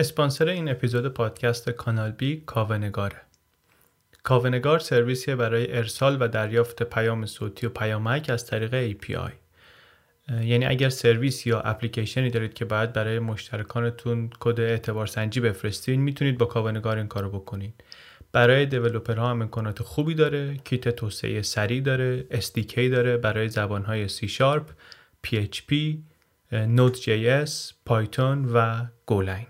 اسپانسر این اپیزود پادکست کانال بی کاونگاره. کاونگار سرویسیه برای ارسال و دریافت پیام صوتی و پیامک از طریق API. یعنی اگر سرویس یا اپلیکیشنی دارید که بعد برای مشترکانتون کد اعتبار سنجی بفرستین، میتونید با کاونگار این کارو بکنید. برای دیولپرها هم امکانات خوبی داره، کیت توسعه سریع داره، SDK داره برای زبان‌های C#، PHP، Node.js، پایتون و گولنگ.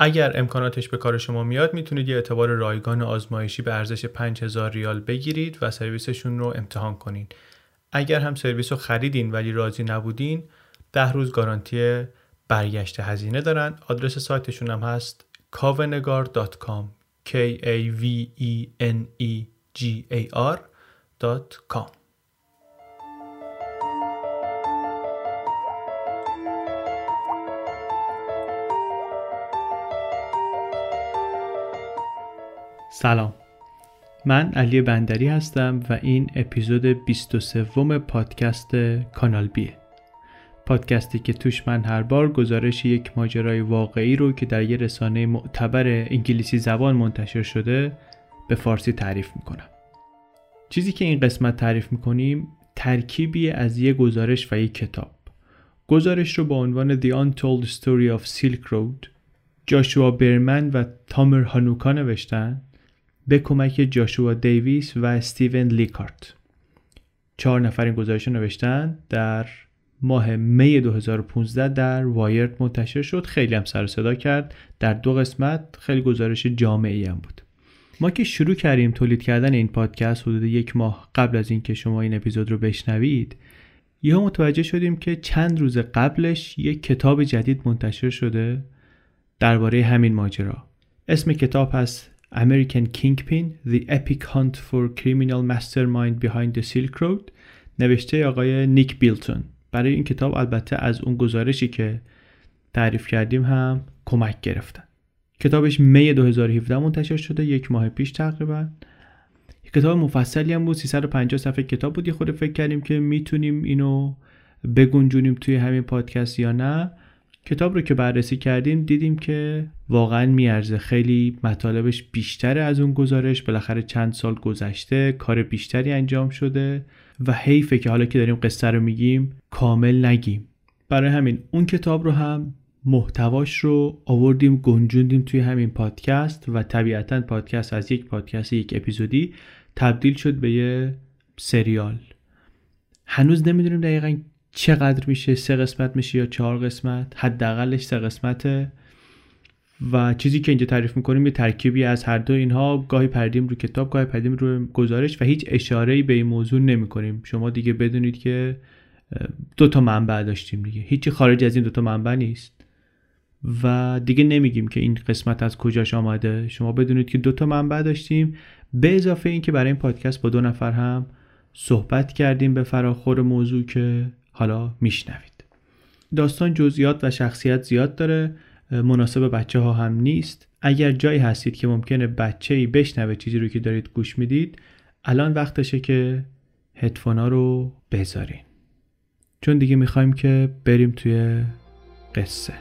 اگر امکاناتش به کار شما میاد، میتونید یه اعتبار رایگان آزمایشی به ارزش 5,000 ریال بگیرید و سرویسشون رو امتحان کنین. اگر هم سرویس رو خریدین ولی راضی نبودین، 10 روز گارانتی برگشت هزینه دارن. آدرس سایتشون هم هست kavenegar.com kavenegar.com. سلام، من علی بندری هستم و این اپیزود 23 پادکست کانال بیه. پادکستی که توش من هر بار گزارش یک ماجرای واقعی رو که در یه رسانه معتبر انگلیسی زبان منتشر شده به فارسی تعریف میکنم. چیزی که این قسمت تعریف میکنیم ترکیبی از یه گزارش و یک کتاب. گزارش رو با عنوان The Untold Story of Silk Road جاشوا برمن و تامر هانوکا نوشتن به کمک جاشوا دیویس و استیون لیکارت. 4 نفر این گزارش رو نوشتن. در ماه می 2015 در وایرد منتشر شد. خیلی هم سر و صدا کرد. در 2 قسمت خیلی گزارش جامعی هم بود. ما که شروع کردیم تولید کردن این پادکست حدود 1 ماه قبل از اینکه شما این اپیزود رو بشنوید، یهو متوجه شدیم که چند روز قبلش یک کتاب جدید منتشر شده درباره همین ماجرا. اسم کتاب هست American Kingpin, The Epic Hunt for Criminal Mastermind Behind the Silk Road، نوشته آقای نیک بیلتون. برای این کتاب البته از اون گزارشی که تعریف کردیم هم کمک گرفتن. کتابش می 2017 منتشر شده، 1 ماه پیش تقریبا. کتاب مفصلی هم بود، 350 صفحه کتاب بود. یه خورده فکر کردیم که میتونیم اینو بگنجونیم توی همین پادکست یا نه. کتاب رو که بررسی کردیم دیدیم که واقعا میارزه. خیلی مطالبش بیشتر از اون گزارش. بالاخره چند سال گذشته، کار بیشتری انجام شده و حیفه که حالا که داریم قصه رو میگیم کامل نگیم. برای همین اون کتاب رو هم محتواش رو آوردیم گنجوندیم توی همین پادکست و طبیعتاً پادکست از یک پادکست یک اپیزودی تبدیل شد به یه سریال. هنوز نمیدونیم دقیقاً چقدر میشه، 3 قسمت میشه یا 4 قسمت، حداقلش 3 قسمته. و چیزی که اینجا تعریف میکنیم یه ترکیبی از هر دو اینها. گاهی پردیم رو کتاب، گاهی پردیم رو گزارش و هیچ اشاره‌ای به این موضوع نمیکنیم. شما دیگه بدونید که 2 تا منبع داشتیم دیگه، هیچی خارج از این 2 تا منبع نیست. و دیگه نمیگیم که این قسمت از کجاش آمده، شما بدونید که 2 تا منبع داشتیم. به اضافه اینکه برای این پادکست با 2 نفر هم صحبت کردیم به فراخور موضوع که حالا میشنوید. داستان جزئیات و شخصیت زیاد داره، مناسب بچه ها هم نیست. اگر جایی هستید که ممکنه بچه‌ای بشنوه چیزی رو که دارید گوش میدید، الان وقتشه که هدفونا رو بذارین، چون دیگه میخوایم که بریم توی قصه.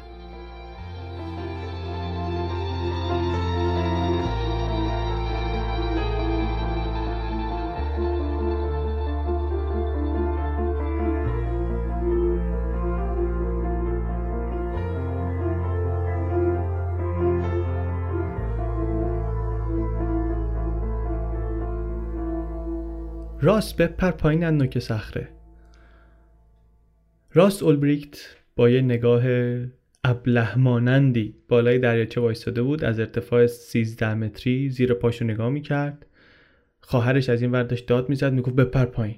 راست بپر پایین از نوک صخره. راس اولبریکت با یه نگاه ابلهمانندی بالای دریاچه وایستاده بود. از ارتفاع 13 متری زیر پاشو نگاه میکرد. خواهرش از این ور داشت داد میزد، میگفت بپر پایین.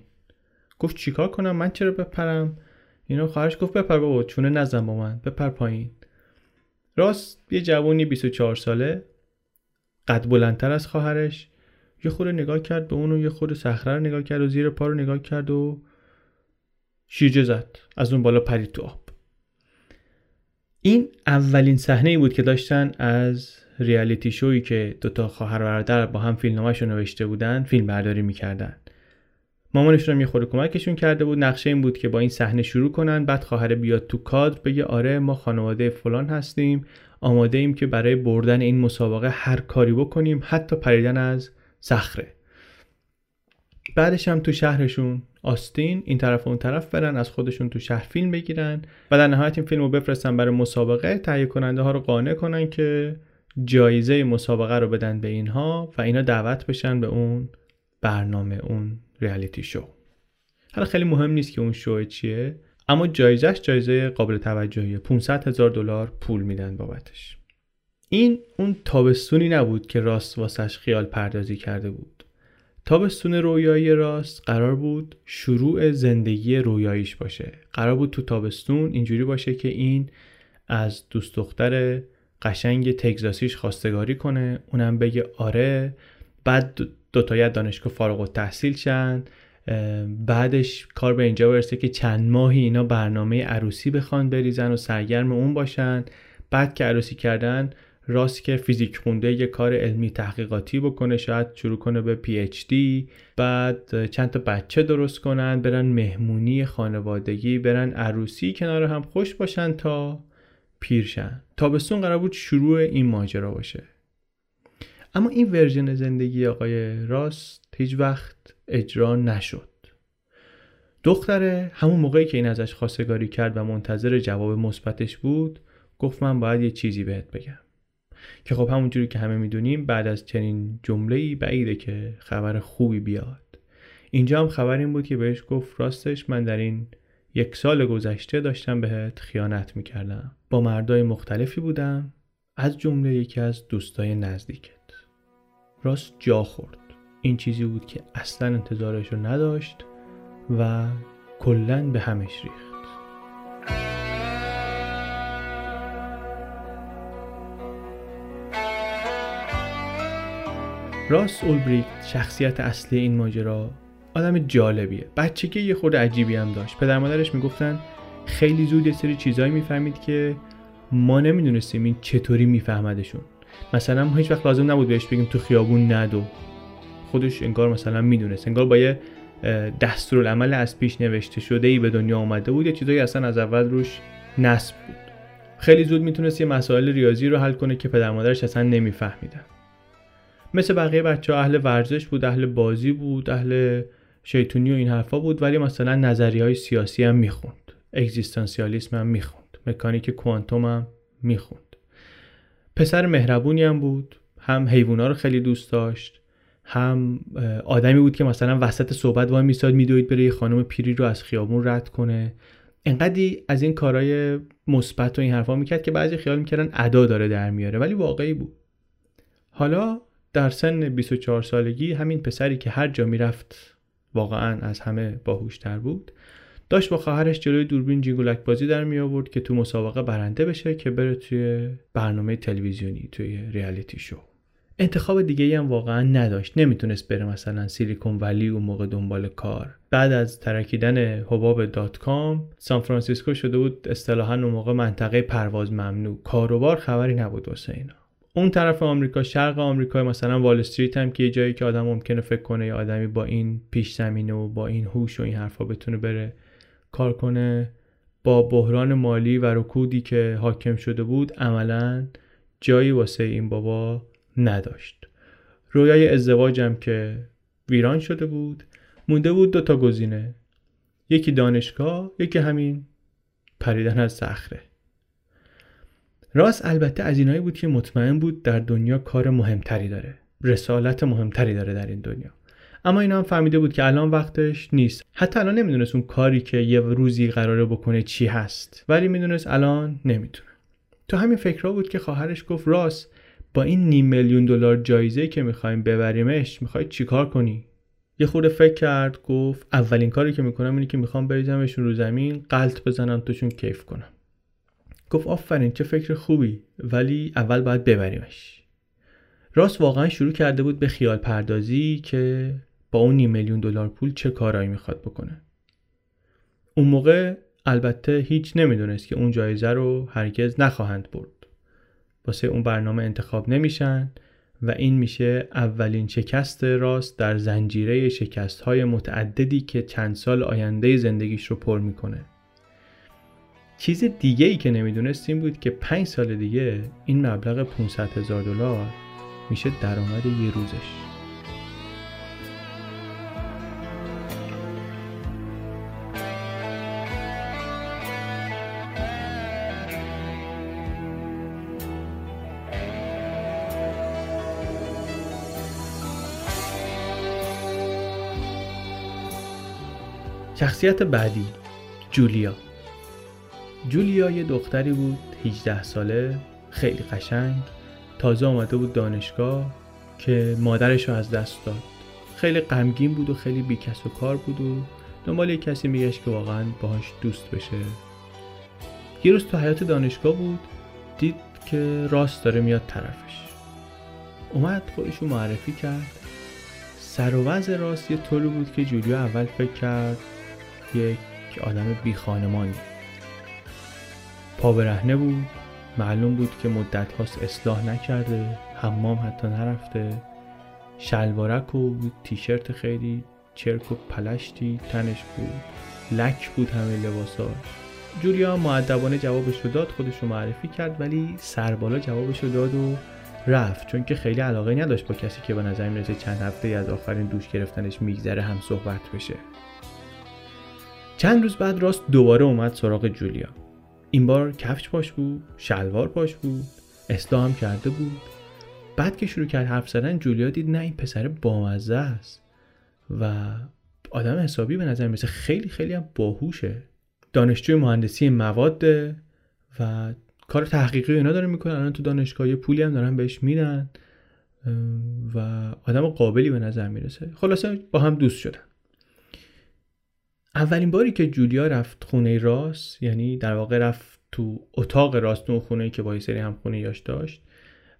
گفت چیکار کنم، من چرا بپرم اینو؟ خواهرش گفت بپر بابا، چونه نزن با من، بپر پایین. راس یه جوونی 24 ساله، قد بلندتر از خواهرش، یه خورده نگاه کرد به اون و یه خورده صخره رو نگاه کرد و زیر پا رو نگاه کرد و شیرجه زد. از اون بالا پرید تو آب. این اولین صحنه‌ای بود که داشتن از ریالیتی شویی که 2 تا خواهر و برادر با هم فیلمنامه‌شو نوشته بودن فیلم برداری می‌کردن. مامانشون هم یه خورده کمکشون کرده بود. نقشه این بود که با این صحنه شروع کنن، بعد خواهر بیاد تو کادر بگه آره ما خانواده فلان هستیم، آماده ایم که برای بردن این مسابقه هر کاری بکنیم، حتی پریدن از صخره. بعدش هم تو شهرشون آستین این طرف و اون طرف برن، از خودشون تو شهر فیلم بگیرن و در نهایت این فیلمو بفرستن برای مسابقه، تهیه کننده ها رو قانع کنن که جایزه مسابقه رو بدن به اینها و اینا دعوت بشن به اون برنامه، اون ریالیتی شو. حالا خیلی مهم نیست که اون شو چیه، اما جایزهش جایزه قابل توجهیه. 500,000 دلار پول میدن بابتش. این اون تابستونی نبود که راست واسش خیال پردازی کرده بود. تابستون رویایی راست قرار بود شروع زندگی رویاییش باشه. قرار بود تو تابستون اینجوری باشه که این از دوست دختر قشنگ تگزاسیش خواستگاری کنه، اونم بگه آره، بعد دوتایی دانشگاه فارغ التحصیل شن، بعدش کار به اینجا برسه که چند ماهی اینا برنامه عروسی بخوان بریزن و سرگرم اون باشن. بعد که عروسی کردن، راست که فیزیک خونده یه کار علمی تحقیقاتی بکنه، شاید شروع کنه به PhD، بعد چند تا بچه درست کنن، برن مهمونی خانوادگی، برن عروسی، کنار هم خوش باشن تا پیرشن. تابستون قرار بود شروع این ماجرا باشه. اما این ورژن زندگی آقای راست هیچ وقت اجرا نشد. دختره همون موقعی که این ازش خواستگاری کرد و منتظر جواب مثبتش بود، گفت من باید یه چیزی بهت بگم. که خب همونجوری که همه میدونیم بعد از چنین جمله‌ای بعیده که خبر خوبی بیاد. اینجا هم خبر این بود که بهش گفت راستش من در این 1 سال گذشته داشتم بهت خیانت میکردم. با مردای مختلفی بودم، از جمله یکی از دوستای نزدیکت. راست جا خورد. این چیزی بود که اصلا انتظارش رو نداشت و کلاً به همش ریخت. راس اولبریکت، شخصیت اصلی این ماجرا، آدم جالبیه. بچگی یه خورده عجیبی هم داشت. پدر مادرش میگفتن خیلی زود یه سری چیزایی میفهمید که ما نمیدونستیم این چطوری میفهمدشون. مثلا ما هیچ وقت لازم نبود بهش بگیم تو خیابون ندو، خودش انگار مثلا میدونست، انگار با یه دستورالعمل از پیش نوشته شده ای به دنیا اومده بود. یه چیزایی اصلا از اول روش نصب بود. خیلی زود میتونست یه مسائل ریاضی رو حل کنه که پدر مادرش اصلا نمیفهمیدن. مثل بقیه بچه‌ها اهل ورزش بود، اهل بازی بود، اهل شیطونی و این حرفا بود، ولی مثلا نظریه‌های سیاسی هم میخوند، اگزیستانسیالیسم هم میخوند، مکانیک کوانتوم هم میخوند. پسر مهربونی هم بود، هم حیونا رو خیلی دوست داشت، هم آدمی بود که مثلا وسط صحبت وای میساد میدوید بره یه خانم پیری رو از خیابون رد کنه. انقدی از این کارهای مثبت و این حرفا میکرد که بعضی خیال میکردن ادا داره در میاره، ولی واقعی بود. حالا در سن 24 سالگی همین پسری که هر جا میرفت واقعا از همه باهوشتر بود، داشت با خواهرش جلوی دوربین جیگولک بازی در می آورد که تو مسابقه برنده بشه که بره توی برنامه تلویزیونی، توی ریالیتی شو. انتخاب دیگه‌ای هم واقعا نداشت. نمیتونست بره مثلا سیلیکون ولی اون موقع دنبال کار. بعد از ترکیدن حباب .com، سان فرانسیسکو شده بود اصطلاحاً اون موقع منطقه پرواز ممنوع. کار و بار خبری نبود واسه اینا. اون طرف آمریکا، شرق آمریکا، مثلا وال استریت هم که یه جایی که آدم ممکنه فکر کنه یه آدمی با این پیش زمینه و با این هوش و این حرفا بتونه بره کار کنه، با بحران مالی و رکودی که حاکم شده بود عملاً جایی واسه این بابا نداشت. رویای ازدواجم که ویران شده بود، مونده بود 2 تا گزینه، یکی دانشگاه، یکی همین پریدن از صخره. راس البته از اینایی بود که مطمئن بود در دنیا کار مهمتری داره، رسالت مهمتری داره در این دنیا، اما اینا هم فهمیده بود که الان وقتش نیست. حتی الان نمیدونست اون کاری که یه روزی قراره بکنه چی هست، ولی میدونست الان نمیتونه. تو همین فکرها بود که خواهرش گفت راس با این $500,000 جایزه که میخوایم ببریمش میخوای چیکار کنی؟ یه خورده فکر کرد، گفت اولین کاری که میکنم اینه که میخوام بریزمشون رو زمین، قلط بزنم توشون، کیف کنم. گفت آفرین چه فکر خوبی، ولی اول باید ببریمش. راست واقعا شروع کرده بود به خیال پردازی که با اون $500,000 پول چه کارایی میخواد بکنه. اون موقع البته هیچ نمیدونست که اون جایزه رو هرگز نخواهند برد. واسه اون برنامه انتخاب نمیشن و این میشه اولین شکست راست در زنجیره شکست‌های متعددی که چند سال آینده زندگیش رو پر میکنه. چیز دیگه ای که نمیدونست این بود که 5 سال دیگه این مبلغ $500,000 میشه درآمد یه روزش. شخصیت بعدی، جولیا یه دختری بود 18 ساله، خیلی قشنگ، تازه آمده بود دانشگاه که مادرش رو از دست داد. خیلی غمگین بود و خیلی بیکس و کار بود و دنبال یه کسی میگشت که واقعا باهاش دوست بشه. یه روز تو حیاط دانشگاه بود، دید که راس داره میاد طرفش. اومد خودش رو معرفی کرد. سر و وضع راس یه طوری بود که جولیا اول فکر کرد یک آدم بی خانمانی. پابرهنه بود، معلوم بود که مدت هاست اصلاح نکرده، حمام حتی نرفته، شلوارک و تیشرت خیلی چرک و پلشتی تنش بود، لک بود همه لباساش. جولیا مؤدبانه جوابش رو داد، خودش رو معرفی کرد، ولی سربالا جوابش رو داد و رفت، چون که خیلی علاقه نداشت با کسی که به نظر میاد چند هفته از آخرین دوش گرفتنش میگذره هم صحبت بشه. چند روز بعد راست دوباره اومد سراغ جولیا. این بار کفش پاش بود، شلوار پاش بود، اصلاح هم کرده بود. بعد که شروع کرد حرف زدن، جولیا دید نه این پسر بامزه است و آدم حسابی به نظر میاد، خیلی خیلی هم باهوشه. دانشجوی مهندسی مواد و کار تحقیقی اینا داره میکنه، الان تو دانشگاه یه پولی هم دارن بهش میدن و آدم قابلی به نظر میرسه. خلاصه با هم دوست شدن. اولین باری که جولیا رفت خونه راس، یعنی در واقع رفت تو اتاق راس، اون خونه‌ای که با یه سری همخونه یاش داشت،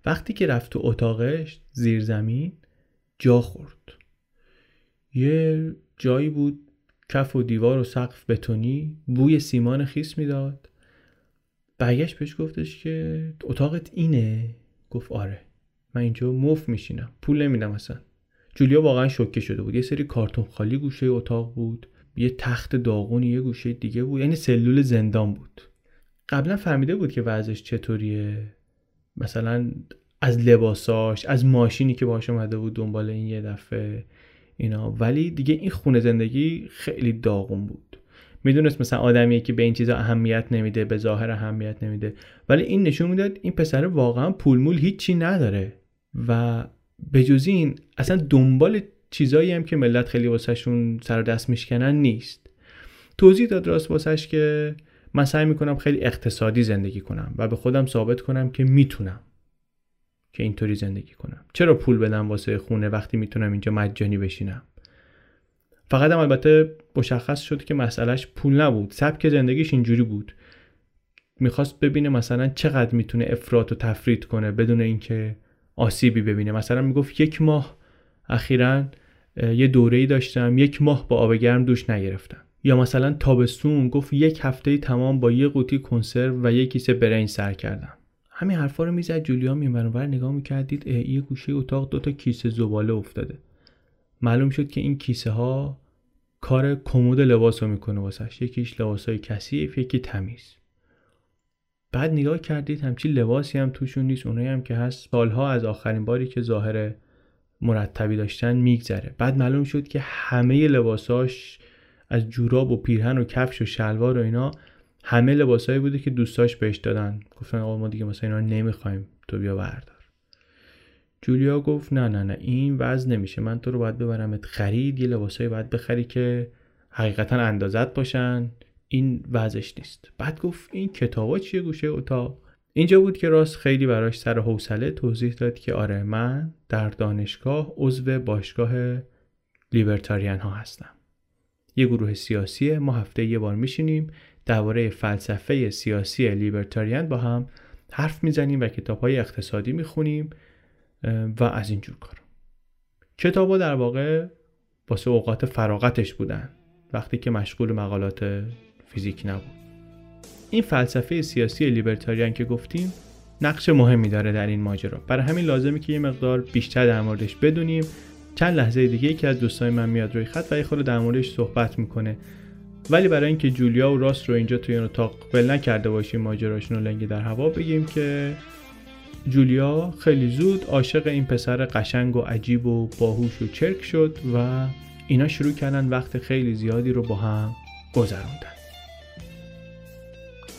وقتی که رفت تو اتاقش زیر زمین جا خورد. یه جایی بود کف و دیوار و سقف بتونی، بوی سیمان خیس میداد. برگشت بهش گفتش که اتاقت اینه؟ گفت آره، من اینجا مفت میشینم، پول نمیدم اصلا. جولیا واقعا شوکه شده بود. یه سری کارتون خالی گوشه اتاق بود، یه تخت داغونی یه گوشه دیگه بود، یعنی سلول زندان بود. قبلا فهمیده بود که وضعش چطوریه، مثلا از لباساش، از ماشینی که باهاش اومده بود دنبال این یه دفعه اینا، ولی دیگه این خونه زندگی خیلی داغون بود. میدونست مثلا آدمیه که به این چیزا اهمیت نمیده، به ظاهر اهمیت نمیده، ولی این نشون میداد این پسر واقعا پولمول هیچی نداره و به جز این اصلا دنبال چیزایی هم که ملت خیلی واسهشون سر و دست میشکنن نیست. توضیح داد راست واسهش که من سعی میکنم خیلی اقتصادی زندگی کنم و به خودم ثابت کنم که میتونم که اینطوری زندگی کنم. چرا پول بدم واسه خونه وقتی میتونم اینجا مجانی بشینم؟ فقط هم البته مشخص شد که مسئلهش پول نبود، سبک زندگیش اینجوری بود. میخواست ببینه مثلا چقدر میتونه افراط و تفریط کنه بدون اینکه آسیبی ببینه. مثلا میگفت یک ماه اخیراً یه دوره‌ای داشتم 1 ماه با آب گرم دوش نگرفتم، یا مثلا تابستون گفت 1 هفته تمام با یه قوطی کنسرو و 1 کیسه برنج سر کردم. همین حرفا رو میزد. جولیا میون ور نگاه میکرد، دید یه گوشه اتاق 2 تا کیسه زباله افتاده. معلوم شد که این کیسه ها کار کمد لباسو میکنه واسش، یکیش لباسای کثیف، یکی تمیز. بعد نگاه کردید همچین لباسی هم توشون نیست، اونایی هم که هست سالها از آخرین باری که ظاهر مرتبی داشتن میگذره. بعد معلوم شد که همه لباساش از جوراب و پیرهن و کفش و شلوار و اینا، همه لباسایی بوده که دوستاش بهش دادن، گفتن آقا ما دیگه مثلا اینا رو نمیخوایم، تو بیا بردار. جولیا گفت نه این وضع نمیشه، من تو رو باید ببرمت خرید، یه لباسایی باید بخری که حقیقتا اندازت باشن، این وضعش نیست. بعد گفت این کتابا چیه گوشه اتاق؟ اینجا بود که راست خیلی براش سر حوصله توضیح داد که آره من در دانشگاه عضو باشگاه لیبرتاریان ها هستم. یه گروه سیاسیه، ما هفته یه بار میشینیم درباره فلسفه سیاسی لیبرتاریان با هم حرف میزنیم و کتاب‌های اقتصادی میخونیم و از این جور کارا. کتابا در واقع واسه اوقات فراغتش بودن، وقتی که مشغول مقالات فیزیک نبود. این فلسفه سیاسی لیبرتاریان که گفتیم نقش مهمی داره در این ماجرا. برای همین لازمه که یه مقدار بیشتر در موردش بدونیم. چند لحظه دیگه یکی از دوستای من میاد روی خط و یه خورده در موردش صحبت میکنه. ولی برای اینکه جولیا و راست رو اینجا توی این اتاق ول نکرده باشیم، ماجراشون رو لنگ در هوا بگیم که جولیا خیلی زود عاشق این پسر قشنگ و عجیب و باهوش و چرک شد و اینا شروع کردن وقت خیلی زیادی رو با هم گذروندن.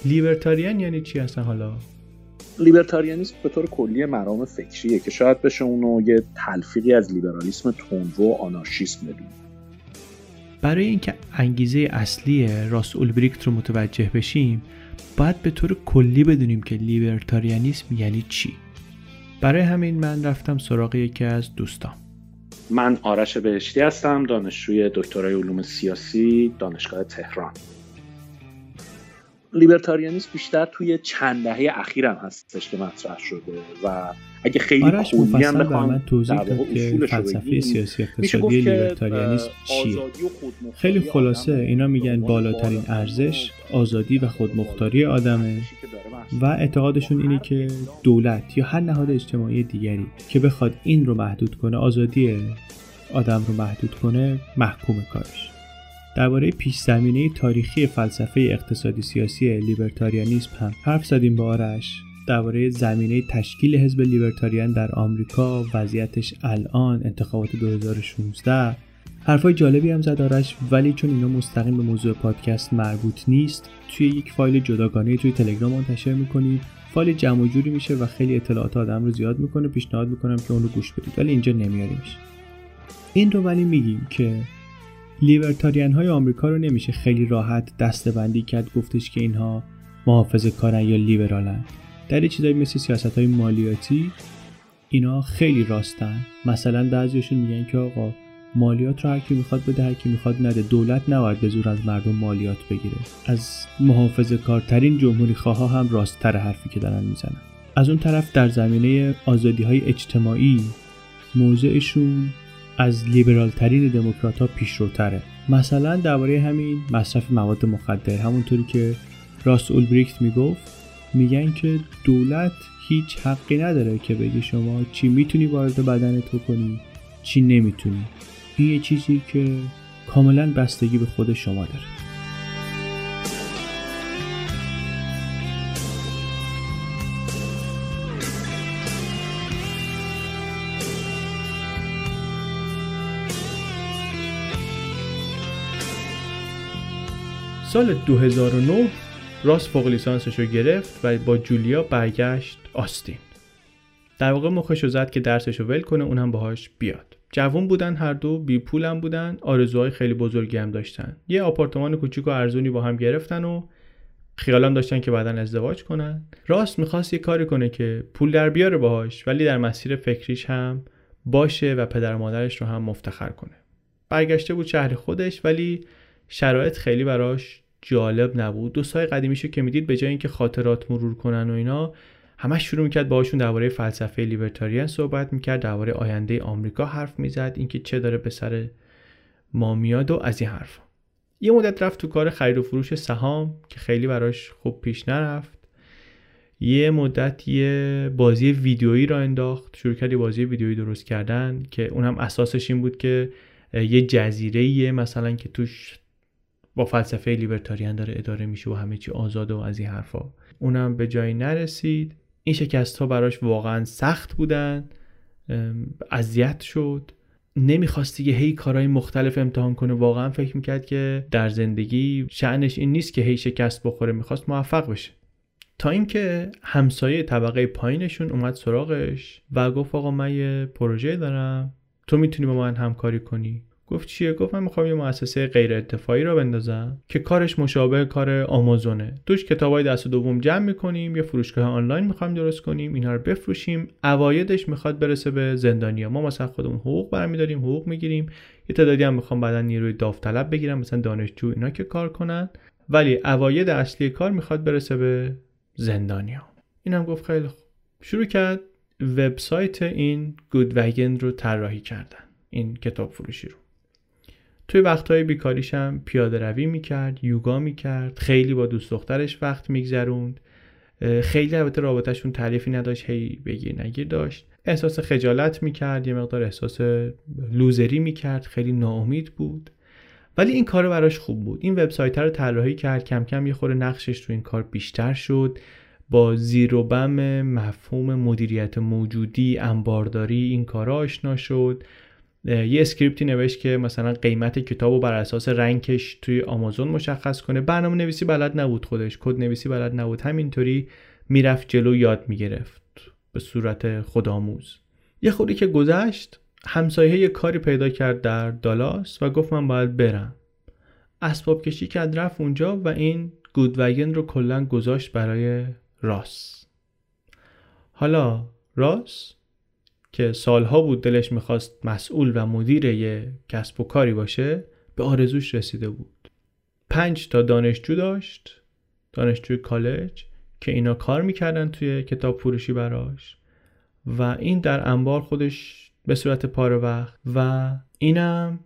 لیبرتاریان یعنی چی اصلا حالا؟ لیبرتاریانیسم به طور کلی مرام فکریه که شاید بشه اونو یه تلفیقی از لیبرالیسم تندرو و آنارشیسم بدون. برای اینکه انگیزه اصلی راس اولبریکت رو متوجه بشیم، باید به طور کلی بدونیم که لیبرتاریانیسم یعنی چی. برای همین من رفتم سراغ یکی از دوستام. من آرش بهشتی هستم، دانشجوی دکترای علوم سیاسی دانشگاه تهران. لیبرتاریانیسم بیشتر توی چند دهه اخیرم هستش که مطرح شده و اگه خیلی کلی هم بخوام توضیح بدم که فلسفه سیاسی اقتصادی لیبرتاریانیسم چیه، خیلی خلاصه اینا میگن بالاترین ارزش آزادی و خودمختاری آدمه و اعتقادشون اینه که دولت یا هر نهاد اجتماعی دیگری که بخواد این رو محدود کنه، آزادی آدم رو محدود کنه، محکوم کارش. درباره پیش زمینه تاریخی فلسفه اقتصادی سیاسی لیبرتاریانیسم هم حرف زدیم با آرش، درباره زمینه تشکیل حزب لیبرتاریان در آمریکا، وضعیتش الان، انتخابات 2016، حرفای جالبی هم زد آرش، ولی چون اینا مستقیم به موضوع پادکست مربوط نیست، توی یک فایل جداگانه توی تلگرام منتشر می‌کنید. فایل جمع جوری میشه و خیلی اطلاعات آدم رو زیاد می‌کنه. پیشنهاد می‌کنم که اون رو گوش بدید، ولی اینجا نمیاریمش. این رو ولی میگیم که لیبرتاریان های آمریکا رو نمیشه خیلی راحت دسته‌بندی کرد، گفتش که اینها محافظه‌کارن یا لیبرالن. در چیزایی مثل سیاست‌های مالیاتی اینا خیلی راستن. مثلا بعضیشون میگن که آقا مالیات رو هر کی میخواد بده، هر کی میخواد نده، دولت نباید به زور از مردم مالیات بگیره. از محافظه‌کارترین جمهوری‌خواها هم راست‌تر حرفی که دارن میزنن. از اون طرف در زمینه آزادی‌های اجتماعی موضعشون از لیبرال ترین دموکرات‌ها پیشروتره. مثلا درباره همین مصرف مواد مخدر، همونطوری که راس اولبریکت میگفت، میگن که دولت هیچ حقی نداره که بگه شما چی میتونی وارد بدنت بکنی، چی نمیتونی. این یه چیزی که کاملا بستگی به خود شما داره. سال 2009 راس فوق لیسانسش رو گرفت و با جولیا برگشت آستین. در واقع مخش رو زد که درسش رو ول کنه، اونم باهاش بیاد. جوون بودن هر دو، بی پول هم بودن، آرزوهای خیلی بزرگی هم داشتن. یه آپارتمان کوچیک و ارزونی با هم گرفتن و خیالام داشتن که بعداً ازدواج کنن. راس می‌خواست یه کاری کنه که پول در بیاره باهاش، ولی در مسیر فکریش هم باشه و پدر و مادرش رو هم مفتخر کنه. برگشته بود شهر خودش، ولی شرایط خیلی براش جالب نبود. دوستای قدیمیشو که میدید به جای اینکه خاطرات مرور کنن و اینا، همش شروع میکرد باهاشون درباره فلسفه لیبرتاریان صحبت میکرد، درباره آینده آمریکا حرف میزد، اینکه چه داره به سر ما میاد و از این حرفا. یه مدت رفت تو کار خرید و فروش سهام که خیلی براش خوب پیش نرفت. یه مدت یه بازی ویدیویی را انداخت، شروع کرد بازی ویدیویی درست کردن که اونم اساسش این بود که یه جزیره‌ایه مثلا که توش با فلسفه لیبرتاریان داره اداره میشه و همه چی آزاده و از این حرفا. اونم به جایی نرسید. این شکست‌ها براش واقعا سخت بودن، اذیت شد، نمیخواست دیگه هی کارهای مختلف امتحان کنه. واقعا فکر میکرد که در زندگی شأنش این نیست که هی شکست بخوره، میخواست موفق بشه. تا اینکه همسایه طبقه پایینشون اومد سراغش و گفت آقا من یه پروژه دارم، تو میتونی با من همکاری کنی؟ گفت چیه؟ گفت من میخوام یه مؤسسه غیر انتفاعی را بندازم که کارش مشابه کار آمازونه. توش کتابای دست دوم جمع میکنیم، یه فروشگاه آنلاین میخوام درست کنیم، اینها رو بفروشیم. عوایدش میخواد برسه به زندانیا. ما مثلا خودمون حقوق برمیداریم، حقوق میگیریم، یه تعدادی هم میخوام بعدا نیروی داوطلب بگیرم، مثلا دانشجو اینا که کار کنن، ولی عواید اصلی کار میخواد برسه به زندانیا. اینم گفت خیلی خوب. شروع کرد وبسایت این گود وگن رو طراحی کردن، این کتاب فروشی رو. توی وقت‌های بیکاریش هم پیاده‌روی می‌کرد، یوگا می‌کرد، خیلی با دوست دخترش وقت می‌گذروند. خیلی البته رابطهشون تعریفی نداشت، هی بگیر نگیر داشت، احساس خجالت میکرد، یه مقدار احساس لوزری میکرد، خیلی ناامید بود. ولی این کار براش خوب بود، این وبسایت رو طراحی کرد، کم کم یه خورده نقشش تو این کار بیشتر شد، با زیر و بم مفهوم مدیریت موجودی، انبارداری، این کارا آشنا شد. یه اسکریپتی نوشت که مثلا قیمت کتابو بر اساس رنکش توی آمازون مشخص کنه. برنامه نویسی بلد نبود، خودش کد نویسی بلد نبود، همینطوری میرفت جلو یاد میگرفت به صورت خودآموز. یه خوری که گذشت، همسایه یه کاری پیدا کرد در دالاس و گفت من باید برم. اسباب کشی کرد رفت اونجا و این گودوگن رو کلا گذاشت برای راس. حالا راس که سالها بود دلش میخواست مسئول و مدیر یه کسب و کاری باشه، به آرزوش رسیده بود. 5 تا دانشجو داشت، دانشجوی کالج، که اینا کار میکردن توی کتاب فروشی براش و این در انبار خودش به صورت پاره وقت و اینم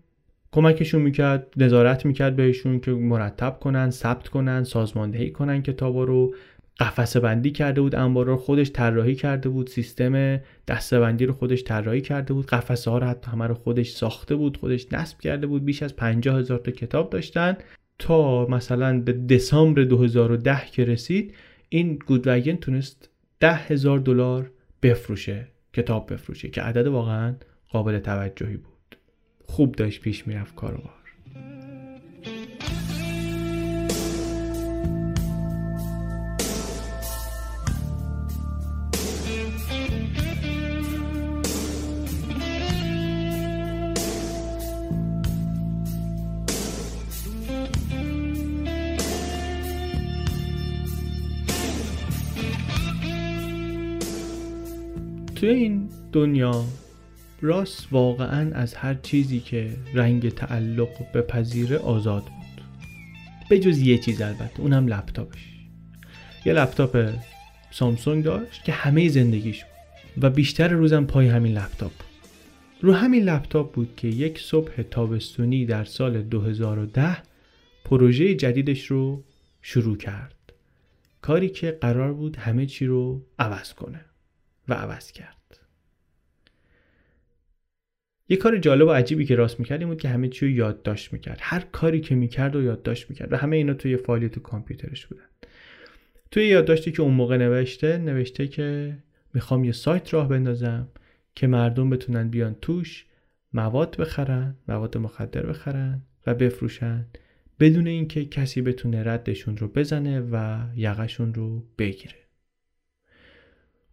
کمکشون میکرد، نظارت میکرد بهشون که مرتب کنن، ثبت کنن، سازماندهی کنن کتابا رو. قفسه بندی کرده بود انبار رو، خودش طراحی کرده بود، سیستم دسته‌بندی رو خودش طراحی کرده بود، قفسه ها رو حتی همه رو خودش ساخته بود، خودش نصب کرده بود. بیش از 50,000 تا کتاب داشتن. تا مثلا به دسامبر 2010 که رسید، این گودوگن تونست $10,000 بفروشه، کتاب بفروشه، که عدد واقعا قابل توجهی بود. خوب داشت پیش میرفت کارو. توی این دنیا راس واقعاً از هر چیزی که رنگ تعلق به پذیره آزاد بود، به جز یه چیز البته، اونم لپتاپش. یه لپتاپ سامسونگ داشت که همه زندگیش بود و بیشتر روزم پای همین لپتاپ بود. رو همین لپتاپ بود که یک صبح تابستونی در سال 2010 پروژه جدیدش رو شروع کرد، کاری که قرار بود همه چی رو عوض کنه و عوض کرد. یه کار جالب و عجیبی که راست میکرد این بود که همه چی رو یادداشت میکرد، هر کاری که میکرد و یادداشت میکرد و همه اینا توی فایل تو کامپیوترش بودن. توی یادداشتی که اون موقع نوشته که میخوام یه سایت راه بندازم که مردم بتونن بیان توش مواد مخدر بخرن و بفروشن، بدون اینکه کسی بتونه ردشون رو بزنه و یقشون رو بگیره.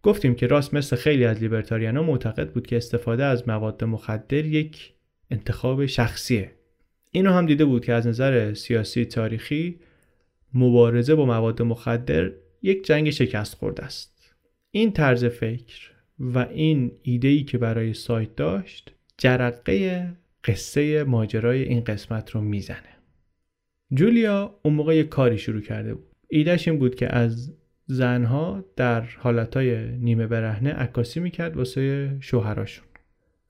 گفتیم که راست مثل خیلی از لیبرتاریان‌ها معتقد بود که استفاده از مواد مخدر یک انتخاب شخصیه. اینو هم دیده بود که از نظر سیاسی تاریخی مبارزه با مواد مخدر یک جنگ شکست خورده است. این طرز فکر و این ایده‌ای که برای سایت داشت جرقه قصه ماجرای این قسمت رو میزنه. جولیا اون موقع یک کاری شروع کرده بود. ایدهش این بود که از زنها در حالتهای نیمه برهنه عکاسی میکرد واسه شوهراشون.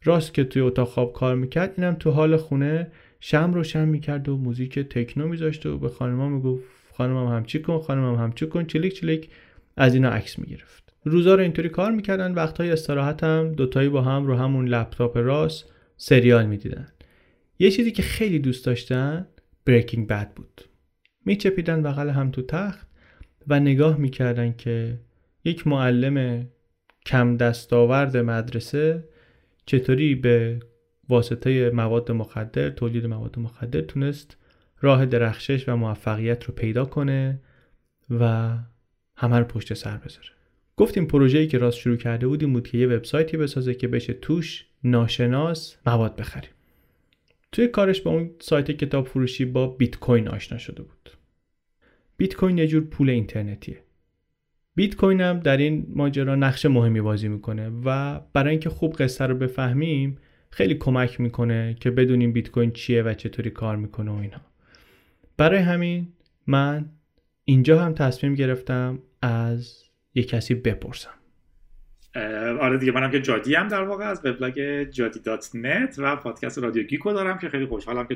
راست که توی اتاق خواب کار میکرد، اینم تو حال خونه شمع روشن میکرد و موزیک تکنو میذاشت و به خانم‌ها میگفت خانمم همچی کن، خانمم همچی کن، چلیک چلیک از اینا عکس میگرفت. روزا رو اینطوری کار میکردن، وقتهای استراحت هم دوتایی با هم رو همون لپتاپ راست سریال میدیدن. یه چیزی که خیلی دوست داشتن برکینگ بد بود. میچپیدن بغل هم تو تخت و نگاه میکردن که یک معلم کم دستاورد مدرسه چطوری به واسطه مواد مخدر، تولید مواد مخدر، تونست راه درخشش و موفقیت رو پیدا کنه و همه رو پشت سر بذاره. گفتیم پروژه‌ای که راست شروع کرده بود این بود که یه وبسایتی بسازه که بشه توش ناشناس مواد بخریم. توی کارش با اون سایت کتاب فروشی با بیت کوین آشنا شده بود. بیت کوین یه جور پول اینترنتیه. بیت کوین هم در این ماجرا نقش مهمی بازی میکنه و برای اینکه خوب قصه رو بفهمیم خیلی کمک میکنه که بدونیم بیت کوین چیه و چطوری کار میکنه و اینا. برای همین من اینجا هم تصمیم گرفتم از یه کسی بپرسم. آره دیگه، منم که جادی هم در واقع از وبلاگ jadi.net و پادکست رادیو گیکو دارم که خیلی خوشحالم که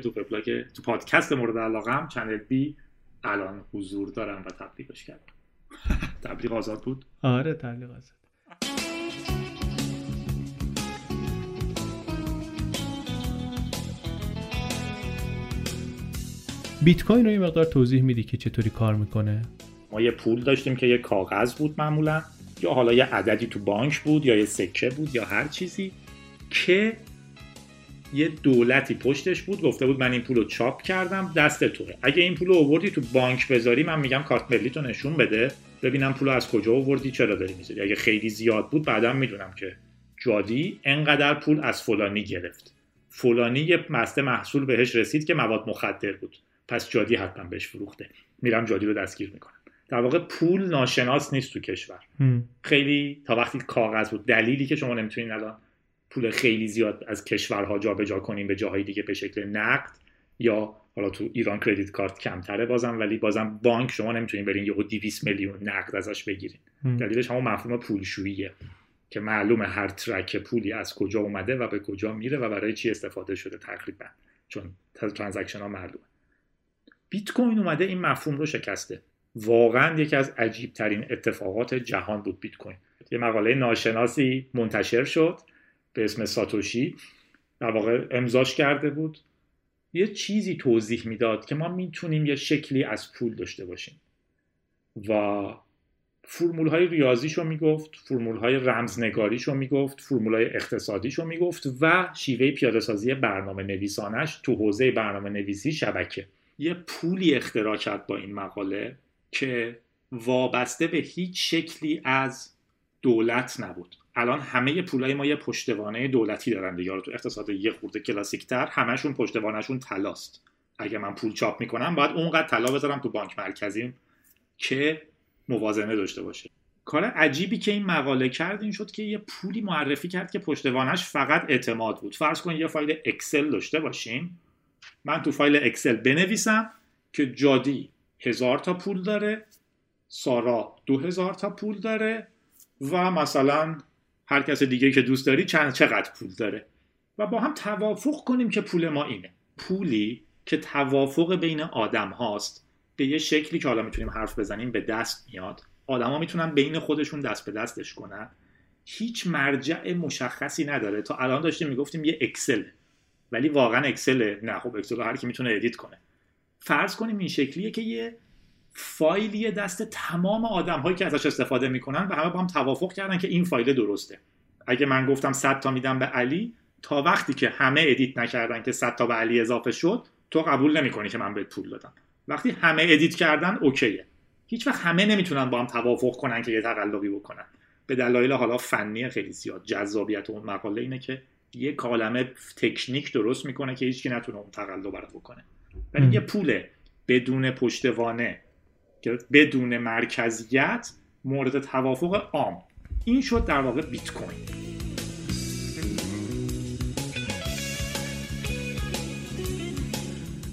تو پادکست مورد علاقه‌م چنل بی الان حضور دارم و تبلیغش کردم. تبلیغ آزاد بود؟ آره تبلیغ آزاد. بیت کوین رو یه مقدار توضیح میدی که چطوری کار میکنه؟ ما یه پول داشتیم که یه کاغذ بود معمولا، یا حالا یه عددی تو بانک بود یا یه سکه بود یا هر چیزی که یه دولتی پشتش بود، گفته بود من این پول رو چاپ کردم دست توه، اگه این پول رو آوردی تو بانک بذاری من میگم کارت ملی تو نشون بده ببینم پول رو از کجا آوردی چرا داری میذاری. اگه خیلی زیاد بود بعدم میدونم که جادی انقدر پول از فلانی گرفت، فلانی یه مسته محصول بهش رسید که مواد مخدر بود پس جادی حتما بهش فروخته، میرم جادی رو دستگیر میکنم. در واقع پول ناشناس نیست تو کشور. خیلی تا وقتی کاغذ بود، دلیلی که شما نمیتونین الان پول خیلی زیاد از کشورها جابجا کنیم به جاهای دیگه به شکل نقد، یا حالا تو ایران کردیت کارت کمتره بازم، ولی بازم بانک شما نمیتونین برین یهو 200 میلیون نقد ازش بگیرین. دلیلش همون مفهوم پولشوییه که معلومه هر ترک پولی از کجا اومده و به کجا میره و برای چی استفاده شده تقریبا، چون ترانزکشن ها معلومه. بیت کوین اومده این مفهوم رو شکسته. واقعا یکی از عجیب ترین اتفاقات جهان بود بیت کوین. یه مقاله ناشناسی منتشر شد به اسم ساتوشی، در واقع امضاش کرده بود، یه چیزی توضیح میداد که ما میتونیم یه شکلی از پول داشته باشیم و فرمول‌های ریاضیشو میگفت، فرمول‌های رمزنگاریشو میگفت، فرمول‌های اقتصادیشو میگفت و شیوه پیاده‌سازی برنامه‌نویسانش تو حوزه برنامه‌نویسی شبکه. یه پولی اختراع کرد با این مقاله که وابسته به هیچ شکلی از دولت نبود. الان همه پولای ما یه پشتوانه دولتی دارن دیگه، تو اقتصاد یه خورده کلاسیک‌تر همشون پشتوانه‌شون طلاست. اگه من پول چاپ می‌کنم باید اونقدر طلا بذارم تو بانک مرکزیم که موازنه داشته باشه. کار عجیبی که این مقاله کرد این شد که یه پولی معرفی کرد که پشتوانش فقط اعتماد بود. فرض کن یه فایل اکسل داشته باشیم، من تو فایل اکسل بنویسم که جادی 1000 تا پول داره، سارا 2000 تا پول داره و مثلا هر کس دیگه که دوست داری چقدر پول داره و با هم توافق کنیم که پول ما اینه. پولی که توافق بین آدم هاست به یه شکلی که حالا میتونیم حرف بزنیم به دست میاد، آدم ها میتونن بین خودشون دست به دستش کنن، هیچ مرجع مشخصی نداره. تا الان داشتیم میگفتیم یه اکسله، ولی واقعا اکسله نه، خب اکسل هر کی میتونه ادیت کنه. فرض کنیم این شکلیه که یه فایلیه دست تمام آدم‌هایی که ازش استفاده میکنن و همه با هم توافق کردن که این فایل درسته. اگه من گفتم 100 تا میدم به علی، تا وقتی که همه ادیت نکردن که 100 تا به علی اضافه شد تو قبول نمی‌کنی که من بهت پول دادم. وقتی همه ادیت کردن اوکیه. هیچ وقت همه نمیتونن با هم توافق کنن که یه تقلبی بکنن. به دلایل حالا فنی خیلی زیاد. جذابیت اون مقاله اینه که یه کالمه تکنیک درست میکنه که هیچکی نتونه اون تقلب رو بکنه. ولی یه پول بدون پشتوانه که بدون مرکزیت مورد توافق عام، این شد در واقع بیت کوین.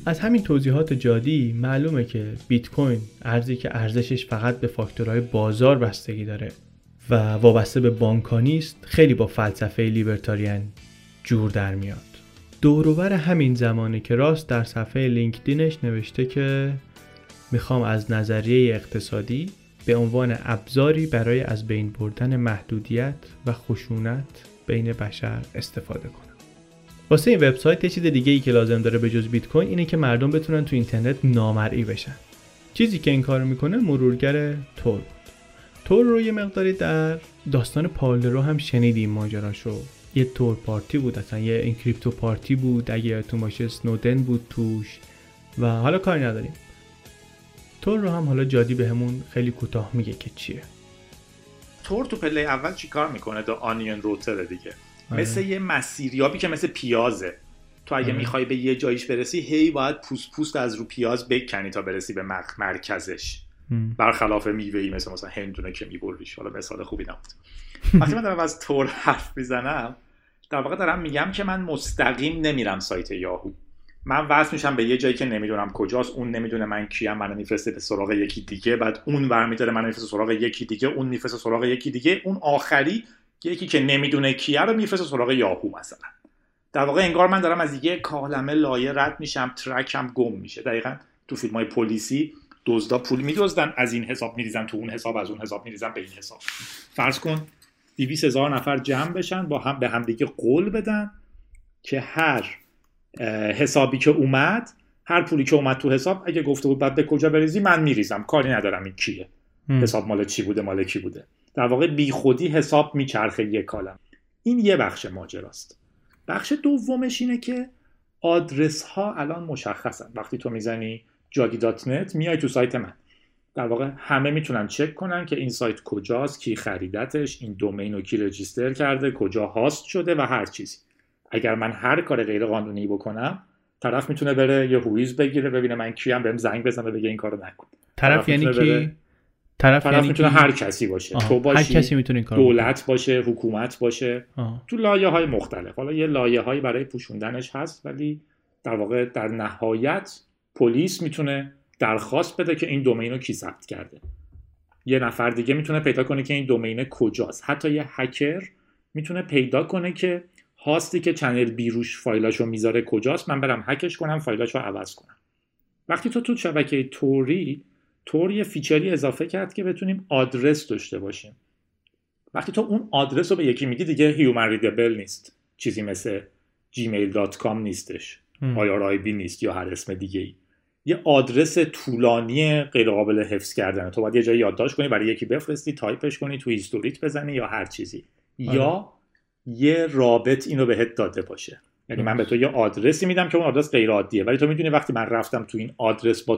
از همین توضیحات جادی معلومه که بیت کوین ارزی که ارزشش فقط به فاکتورهای بازار بستگی داره و وابسته به بانک‌ها نیست، خیلی با فلسفه لیبرتاریان جور در میاد. دوروبر همین زمانه که راس در صفحه لینکدینش نوشته که میخوام از نظریه اقتصادی به عنوان ابزاری برای از بین بردن محدودیت و خشونت بین بشر استفاده کنم. واسه این وبسایت یه چیز دیگه ای که لازم داره به جز بیت کوین اینه که مردم بتونن تو اینترنت نامرئی بشن. چیزی که این کارو میکنه مرورگر تور بود. تور رو یه مقداری در داستان پالدرو هم شنیدیم ماجراشو. یه تور پارتی بود، اصلا یه این کریپتو پارتی بود، اگه یادتون باشه اسنودن بود توش و حالا کاری نداریم. تور رو هم حالا جادی بهمون خیلی کوتاه میگه که چیه. تور تو پله اول چیکار میکنه؟ دا آنیون روتره دیگه. مثل یه مسیریابی که مثل پیازه، تو اگه میخوای به یه جایش برسی هی باید پوست از رو پیاز بکنی تا برسی به مرکزش. برخلاف میوه‌ای مثلا هندونه که میبریش. حالا مثال خوبی نبود. وقتی من دارم از تور حرف میزنم در واقع دارم میگم که من مستقیم نمیرم سایت یاهو، من وصل میشم به یه جایی که نمیدونم کجاست، اون نمیدونه من کیم، منو میفرسته به سراغ یکی دیگه، بعد اون برمی‌داره منو میفرسته سراغ یکی دیگه، اون میفرسته سراغ یکی دیگه، اون آخری یکی که نمیدونه کیه رو میفرسته سراغ یاهو مثلا. در واقع انگار من دارم از یه کالمه لایه رد میشم، ترکم گم میشه. دقیقاً تو فیلم‌های پلیسی دزدا پول میدزدن، از این حساب میریزن تو اون حساب، از اون حساب میریزن به این حساب. فرض کن 200,000 نفر جمع بشن با هم به همدیگه قول بدن که هر حسابی که اومد، هر پولی که اومد تو حساب، اگه گفته بود بعد به کجا بریزی من میریزم، کاری ندارم این کیه، حساب مال چی بوده، مال کی بوده. در واقع بی خودی حساب میچرخه یک کالم. این یه بخش ماجراست. بخش دومش اینه که آدرس ها الان مشخصن. وقتی تو میزنی jadi.net میای تو سایت من، در واقع همه میتونن چک کنن که این سایت کجاست، کی خریدتش، این دومین رو کی رجیستر کرده، کجا هاست شده و هر چیزی. اگر من هر کار غیر قانونی بکنم، طرف میتونه بره یه هویز بگیره، ببینه من کیم، برم زنگ بزنه بگه این کارو نکن. طرف یعنی کی؟ طرف میتونه هر کسی باشه. تو باشی، هر کسی میتونه این کارو. دولت باشه، حکومت باشه. تو لایه‌های مختلف. حالا یه لایه‌هایی برای پوشوندنش هست، ولی در واقع در نهایت پلیس میتونه درخواست بده که این دومین رو کی ثبت کرده. یه نفر دیگه میتونه پیدا کنه که این دومین کجاست. حتی یه هکر میتونه پیدا کنه که هاستی که چنل بیروش فایلاشو میذاره کجاست، من برم هکش کنم، فایلاشو عوض کنم. وقتی تو شبکه تور یه فیچری اضافه کرد که بتونیم آدرس داشته باشیم. وقتی تو اون آدرس رو به یکی میگی، دیگه هیومن ریدبل نیست، چیزی مثل gmail.com نیستش، IRIB نیست یا هر اسم دیگه‌ای. یه آدرس طولانی غیر قابل حفظ کردنه. تو باید یه جایی یادداشت کنی، برای یکی بفرستی، تایپش کنی، تو هیستوریت بزنی یا هر چیزی. یا یه رابط اینو بهت داده باشه. یعنی من به تو یه آدرسی میدم که اون آدرس غیر عادیه، ولی تو میدونی وقتی من رفتم تو این آدرس با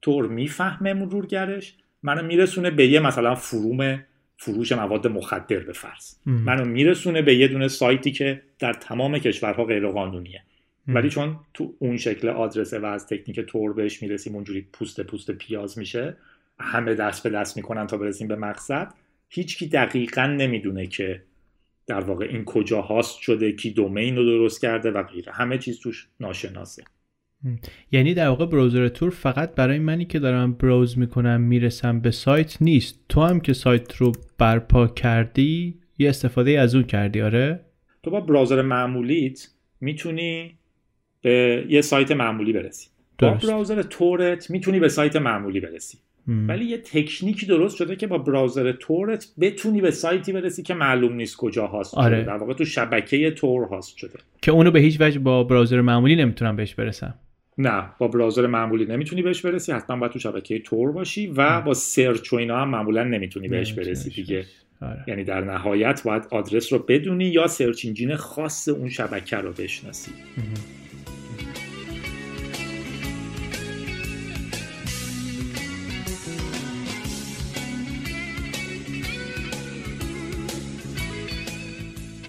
تور میفهمه مرورگرش، منو میرسونه به یه مثلا فروم فروش مواد مخدر به فرض. منو میرسونه به یه دونه سایتی که در تمام کشورها غیر قانونیه. ولی چون تو اون شکل آدرسه و از تکنیک تور بهش میرسیم، اونجوری پوست پیاز میشه، همه دست به دست میکنن تا برسیم به مقصد. هیچکی دقیقاً نمیدونه که در واقع این کجا هاست شده، کی دومین رو درست کرده و غیره. همه چیز توش ناشناسه. یعنی در واقع براوزر تور فقط برای منی که دارم براوز میکنم میرسم به سایت نیست. تو هم که سایت رو برپا کردی، یه استفاده از اون کردی. آره، تو با براوزر معمولیت میتونی به یه سایت معمولی برسی. با براوزر تورت میتونی به سایت معمولی برسی. ولی یه تکنیکی درست شده که با براوزر تورت بتونی به سایتی برسی که معلوم نیست کجا هاست. آره. در واقع تو شبکه تور هاست شده که اونو به هیچ وجه با براوزر معمولی نمیتونم بهش برسم. نه، با براوزر معمولی نمیتونی بهش برسی، حتما باید تو شبکه تور باشی و با سرچ و اینا هم معمولا نمیتونی بهش برسی دیگه. آره. یعنی در نهایت باید آدرس رو بدونی یا سرچ انجین خاص اون شبکه رو بشناسی.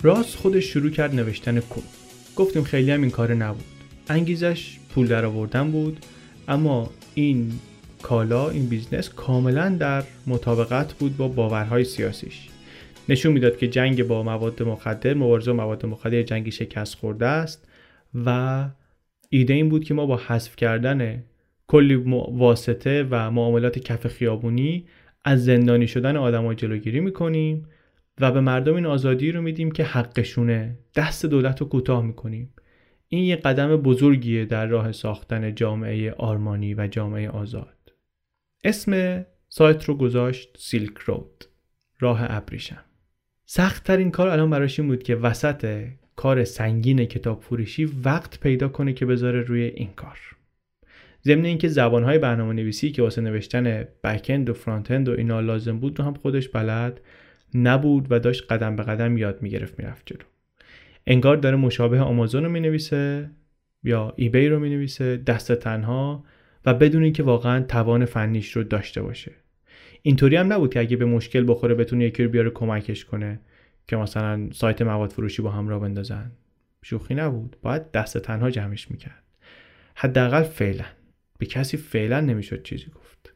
راس خودش شروع کرد نوشتن کد. گفتیم خیلی هم این کار نبود. انگیزش پول در آوردن بود، اما این کالا، این بیزنس کاملا در مطابقت بود با باورهای سیاسیش. نشون میداد که جنگ با مواد مخدر، مبارزه با مواد مخدر، جنگی شکست خورده است و ایده این بود که ما با حذف کردن کلی واسطه و معاملات کف خیابونی از زندانی شدن آدم‌ها جلوگیری می‌کنیم و به مردم این آزادی رو میدیم که حقشونه. دست دولت رو کوتاه میکنیم. این یه قدم بزرگیه در راه ساختن جامعه آرمانی و جامعه آزاد. اسم سایت رو گذاشت سیلک رود، راه ابریشم. سخت‌ترین کار الان براش این بود که وسط کار سنگین کتاب فروشی وقت پیدا کنه که بذاره روی این کار. ضمن اینکه زبانهای برنامه نویسی که واسه نوشتن بک‌اند و فرانت‌اند و اینا لازم بود رو هم خودش بلد نبود و داشت قدم به قدم یاد میگرفت، میرفت جلو. انگار داره مشابه آمازون رو مینویسه یا ایبی رو مینویسه، دست تنها و بدون اینکه واقعا توان فنیش رو داشته باشه. اینطوری هم نبود که اگه به مشکل بخوره بتونه یکی رو بیاره کمکش کنه که مثلا سایت مواد فروشی با هم راه بندازن. شوخی نبود، باید دست تنها جمعش میکرد. حداقل فعلا به کسی فعلا نمیشد چیزی گفت.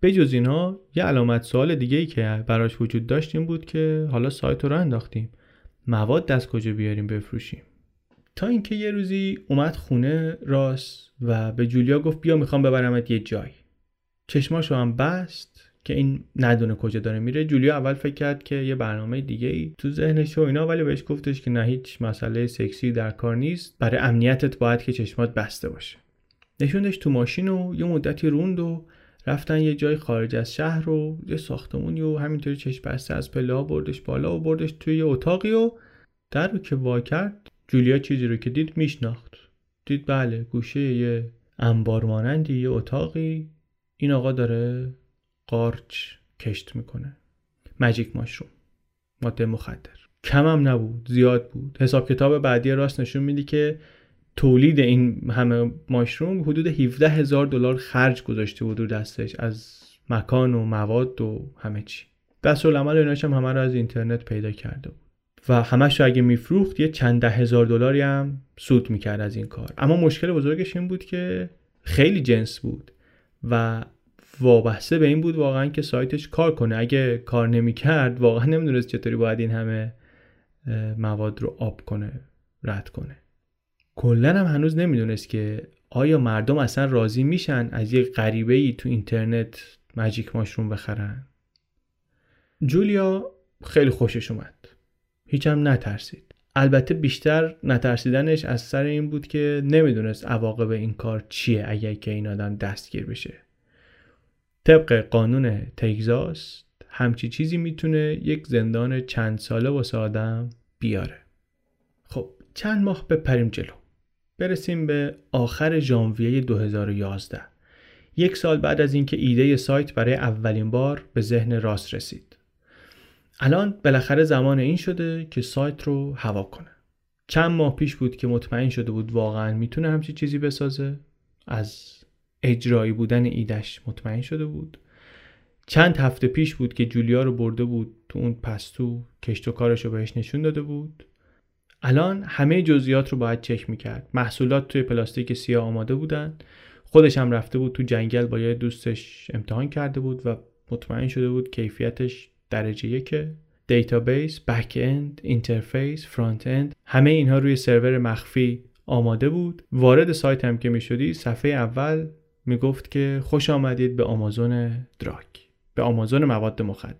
به جز اینها یه علامت سوال دیگه‌ای که براش وجود داشت این بود که حالا سایت رو انداختیم، مواد از کجا بیاریم بفروشیم؟ تا اینکه یه روزی اومد خونه راس و به جولیا گفت بیا میخوام ببرمت یه جای. چشماشو هم بست که این ندونه کجا داره میره. جولیا اول فکر کرد که یه برنامه دیگه‌ای تو ذهنش و اینا، ولی بهش گفتش که نه، هیچ مسئله سکسی در کار نیست، برای امنیتت باید که چشمات بسته باشه. نشوندش تو ماشین و یه مدتی روند و رفتن یه جای خارج از شهر رو یه ساختمونی و همینطوری چشم بسته از پله‌ها بردش بالا و بردش توی یه اتاقی و در رو که وا کرد جولیا چیزی رو که دید میشناخت. دید بله گوشه یه انبار مانندی یه اتاقی این آقا داره قارچ کشت میکنه. ماجیک ماشروم، ماده مخدر. کمم نبود، زیاد بود. حساب کتاب بعدی راست نشون میدی که تولید این همه ماشروم حدود $17,000 خرج گذاشته بود رو دستش از مکان و مواد و همه چی. دستورالعمل ایناش هم همه رو از اینترنت پیدا کرده بود و همش رو اگه میفروخت یه چند ده هزار دلاری هم سود میکرد از این کار. اما مشکل بزرگش این بود که خیلی جنس بود و وابسته به این بود واقعا که سایتش کار کنه. اگه کار نمیکرد واقعا نمیدونست چطوری باید این همه مواد رو آب کنه، رد کنه. کلا هم هنوز نمیدونست که آیا مردم اصلا راضی میشن از یه غریبه‌ای تو اینترنت ماجیک ماشروم بخرن. جولیا خیلی خوشش اومد. هیچم نترسید. البته بیشتر نترسیدنش از سر این بود که نمیدونست عواقب این کار چیه اگه که این آدم دستگیر بشه. طبق قانون تگزاس همچی چیزی میتونه یک زندان چند ساله واسه آدم بیاره. خب چند ماه بپریم جلو. برسیم به آخر ژانویه 2011. 1 سال بعد از اینکه ایده سایت برای اولین بار به ذهن راست رسید. الان بالاخره زمان این شده که سایت رو هوا کنه. چند ماه پیش بود که مطمئن شده بود واقعا میتونه همچی چیزی بسازه. از اجرایی بودن ایدش مطمئن شده بود. چند هفته پیش بود که جولیا رو برده بود تو اون پستو، کشت و کارش رو بهش نشون داده بود. الان همه جزئیات رو باید چک میکرد. محصولات توی پلاستیک سیاه آماده بودن. خودش هم رفته بود تو جنگل با یه دوستش امتحان کرده بود و مطمئن شده بود کیفیتش درجه 1. دیتابیس، بک اند، اینترفیس، فرانت اند، همه اینها روی سرور مخفی آماده بود. وارد سایت هم که میشدی صفحه اول میگفت که خوش آمدید به آمازون دراگ، به آمازون مواد مخدر.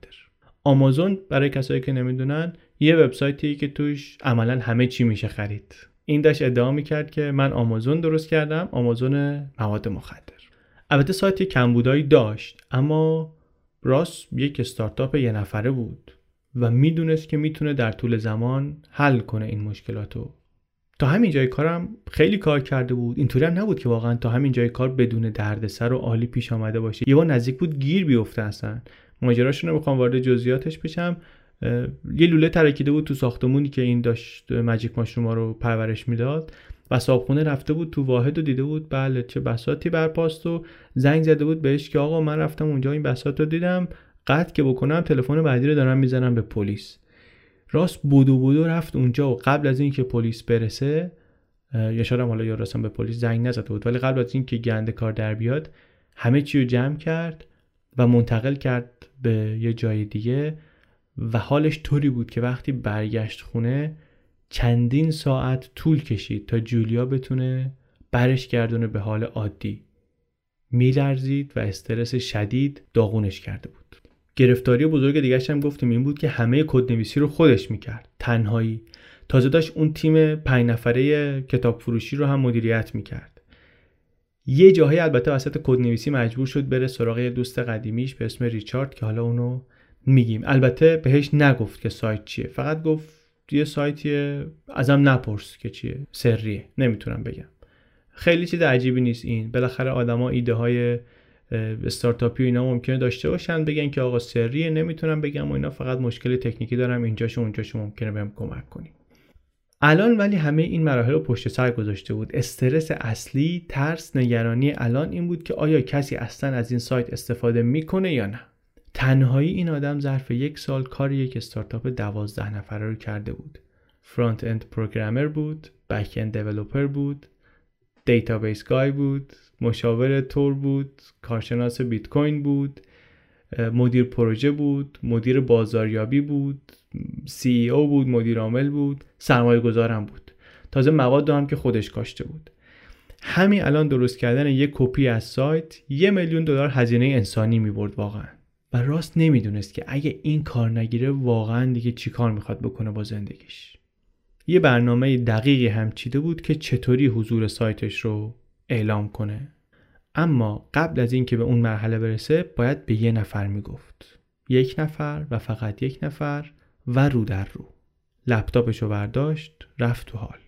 آمازون برای کسایی که نمیدونن یه وبسایتیه که توش عملاً همه چی میشه خرید. این داشت ادعا میکرد که من آمازون درست کردم، آمازون مواد مخدر. البته سایت کمبودایی داشت اما راس یک استارتاپ یه نفره بود و میدونست که میتونه در طول زمان حل کنه این مشکلاتو. تا همین جای کارم خیلی کار کرده بود. اینطوری هم نبود که واقعا تا همین جای کار بدون دردسر و عالی پیش آمده باشه. یهو نزدیک بود گیر بیفته اصلا. ماجراش رو نمیخوام وارد جزئیاتش بشم. یه لوله ترکیده بود تو ساختمونی که این داشت ماجیک ماشروما رو پرورش میداد و صاحبخونه رفته بود تو واحد و دیده بود بله چه بساطی برپاست و زنگ زده بود بهش که آقا من رفتم اونجا این بساط رو دیدم، قطع که بکنم تلفن بعدی رو دارم میزنم به پلیس. راست بدو رفت اونجا و قبل از این که پلیس برسه، یا شاید حالا یا راستم به پلیس زنگ نزده بود ولی قبل از این که گنده کار در بیاد همه چی رو جمع کرد و منتقل کرد به یه جای دیگه و حالش طوری بود که وقتی برگشت خونه چندین ساعت طول کشید تا جولیا بتونه برش گردونه به حال عادی. میلرزید و استرس شدید داغونش کرده بود. گرفتاری بزرگ دیگه‌ش هم گفتیم این بود که همه کدنویسی رو خودش میکرد، تنهایی. تازه داشت اون تیم 5 نفره کتاب فروشی رو هم مدیریت میکرد. یه جاهایی البته وسط کدنویسی مجبور شد بره سراغ یه دوست قدیمیش به اسم ریچارد که حالا اونو میگیم. البته بهش نگفت که سایت چیه، فقط گفت یه سایتیه، ازم نپرس که چیه، سریه، نمیتونم بگم. خیلی چیز عجیبی نیست این. بالاخره آدما ایده‌های استارتاپی و اینا ممکنه داشته باشن، بگن که آقا سریه نمیتونم بگم و اینا، فقط مشکل تکنیکی دارم، اینجاش و اونجاش ممکنه بهم کمک کنی. الان ولی همه این مراحل رو پشت سر گذاشته بود. استرس اصلی، ترس، نگرانی الان این بود که آیا کسی اصلا از این سایت استفاده میکنه یا نه. تنهایی این آدم ظرف 1 سال کار یک استارتاپ 12 نفره رو کرده بود. فرانت اند پروگرامر بود، بک اند دیولپر بود، دیتابیس گای بود، مشاور تور بود، کارشناس بیت کوین بود، مدیر پروژه بود، مدیر بازاریابی بود، سی ای او بود، مدیر عامل بود، سرمایه گذارم بود. تازه مواد هم که خودش کاشته بود. همین الان درست کردن یک کپی از سایت $1,000,000 هزینه انسانی می‌برد واقعا. و راست نمیدونست که اگه این کار نگیره واقعا دیگه چی کار میخواد بکنه با زندگیش. یه برنامه دقیقی هم چیده بود که چطوری حضور سایتش رو اعلام کنه. اما قبل از اینکه به اون مرحله برسه باید به یه نفر میگفت. یک نفر و فقط یک نفر و رو در رو. لپتاپشو برداشت رفت تو هال.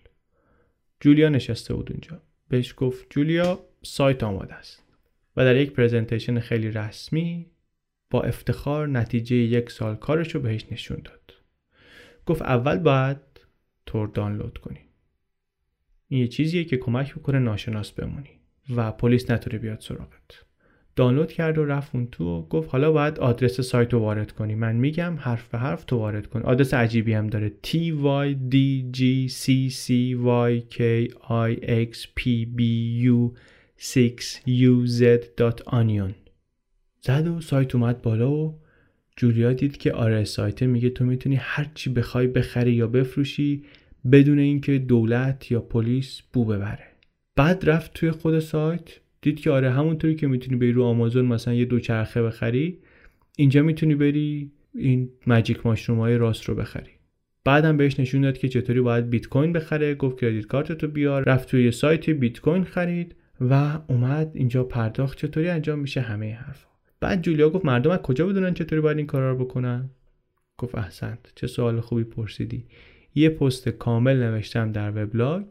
جولیا نشسته بود اونجا. بهش گفت جولیا سایت آماده است. و در یک پرزنتیشن خیلی رسمی با افتخار نتیجه 1 سال کارشو بهش نشون داد. گفت اول باید تور دانلود کنی. این یه چیزیه که کمک میکنه ناشناس بمونی و پلیس نتونه بیاد سراغت. دانلود کرد و رفت اون تو و گفت حالا باید آدرس سایت رو وارد کنی. من میگم حرف به حرف تو وارد کن. آدرس عجیبی هم داره. tydgccykixpbu6uz.onion. زد و سایت اومد بالا و جولیا دید که آره سایت میگه تو میتونی هرچی بخوای بخری یا بفروشی بدون اینکه دولت یا پلیس بو ببره. بعد رفت توی خود سایت دید که آره همونطوری که میتونی بری رو آمازون مثلا یه دوچرخه بخری، اینجا میتونی بری این ماجیک ماشروم‌های راست رو بخری. بعدم بهش نشون داد که چطوری باید بیت کوین بخره. گفت کردیت کارتتو بیار. رفت توی یه سایت بیت کوین خرید و اومد اینجا پرداخت چطوری انجام میشه همه حرفا. بعد جولیا گفت مردم از کجا بدونن چطوری باید این کارا رو بکنن؟ گفت احسنت، چه سوال خوبی پرسیدی. یه پست کامل نوشتم در وبلاگ،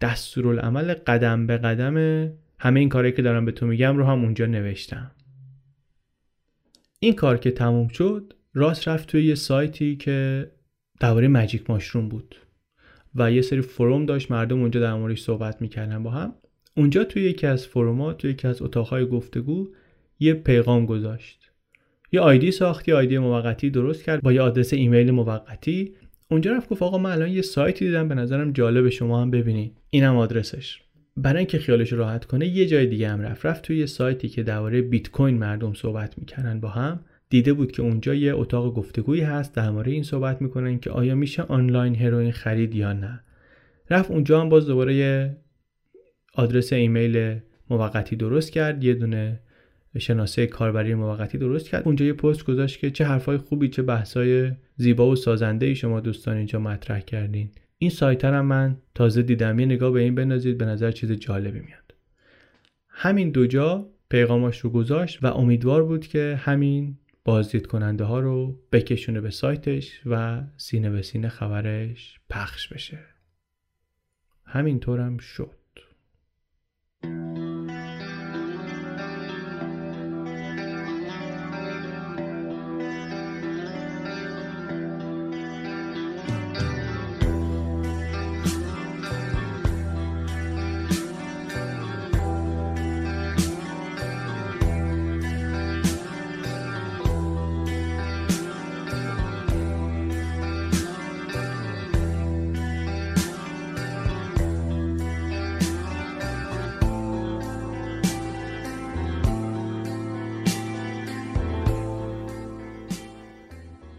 دستورالعمل قدم به قدم همه این کارهایی که دارم به تو میگم رو هم اونجا نوشتم. این کار که تموم شد، راست رفت توی یه سایتی که درباره ماجیک ماشروم بود و یه سری فروم داشت، مردم اونجا در موردش صحبت میکردن با هم. اونجا توی یکی از فروم‌ها، توی یکی از اتاق‌های گفتگو یه پیغام گذاشت. یه آیدی ساخت، یه آیدی موقتی درست کرد با یه آدرس ایمیل موقتی. اونجا رفت گفت آقا من الان یه سایتی دیدم به نظرم جالب، شما هم ببینید. اینم آدرسش. برای اینکه خیالش راحت کنه یه جای دیگه هم رفت توی یه سایتی که درباره بیت کوین مردم صحبت میکنن با هم. دیده بود که اونجا یه اتاق گفتگویی هست، درباره این صحبت میکنن که آیا میشه آنلاین هروئین خرید یا نه. رفت اونجا هم باز دوباره یه آدرس ایمیل موقتی درست کرد، یه دونه شناسه کاربری موقتی درست کرد. اونجا یه پست گذاشت که چه حرفای خوبی، چه بحثای زیبا و سازنده‌ای شما دوستان اینجا مطرح کردین. این سایت رو من تازه دیدم، یه نگاه به این بندازید، به نظر چیز جالبی میاد. همین دو جا پیغاماش رو گذاشت و امیدوار بود که همین بازدید کننده ها رو بکشونه به سایتش و سینه به سینه خبرش پخش بشه. همینطورم شد.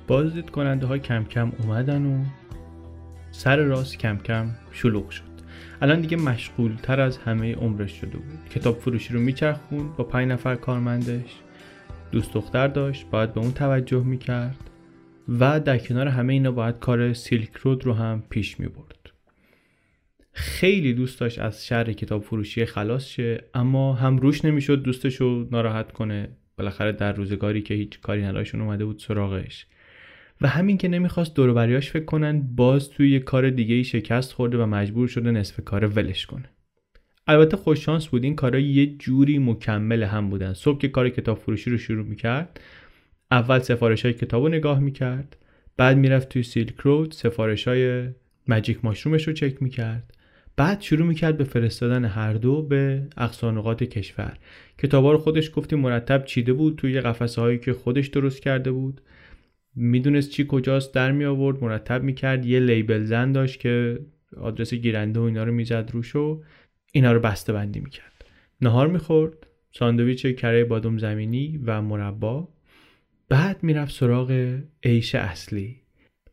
بازدید کننده ها کم کم اومدن و سر راست کم کم شلوغ شد. الان دیگه مشغول تر از همه عمرش شده بود. کتاب فروشی رو میچرخوند با 5 نفر کارمندش. دوست دختر داشت، باید به اون توجه میکرد و در کنار همه اینا باید کار سیلک رود رو هم پیش میبرد. خیلی دوست داشت از شر کتاب فروشی خلاص شه، اما هم روش نمیشد دوستش رو ناراحت کنه. بالاخره در روزگاری که هیچ کاری نداشتون اومده بود سراغش. و همین که نمیخواست دور و بریاش فکر کنن، باز توی یه کار دیگه‌ای شکست خورده و مجبور شده نصف کار ولش کنه. البته خوش شانس بود، این کارا یه جوری مکمل هم بودن. صبح که کار کتاب فروشی رو شروع میکرد، اول سفارش‌های کتابو نگاه میکرد، بعد میرفت توی سیلک رود سفارش‌های ماجیک ماشرومش رو چک میکرد، بعد شروع میکرد به فرستادن هر دو به اقصا نقاط کشور. کتابا رو خودش گفتیم مرتب چیده بود توی قفسه‌هایی که خودش درست کرده بود. میدونست چی کجاست، در می آورد، مرتب میکرد. یه لیبل زن داشت که آدرس گیرنده و اینا رو میزد روش و اینا رو بسته بندی میکرد. نهار میخورد، ساندویچ کره بادام زمینی و مربا. بعد میرفت سراغ عیش اصلی.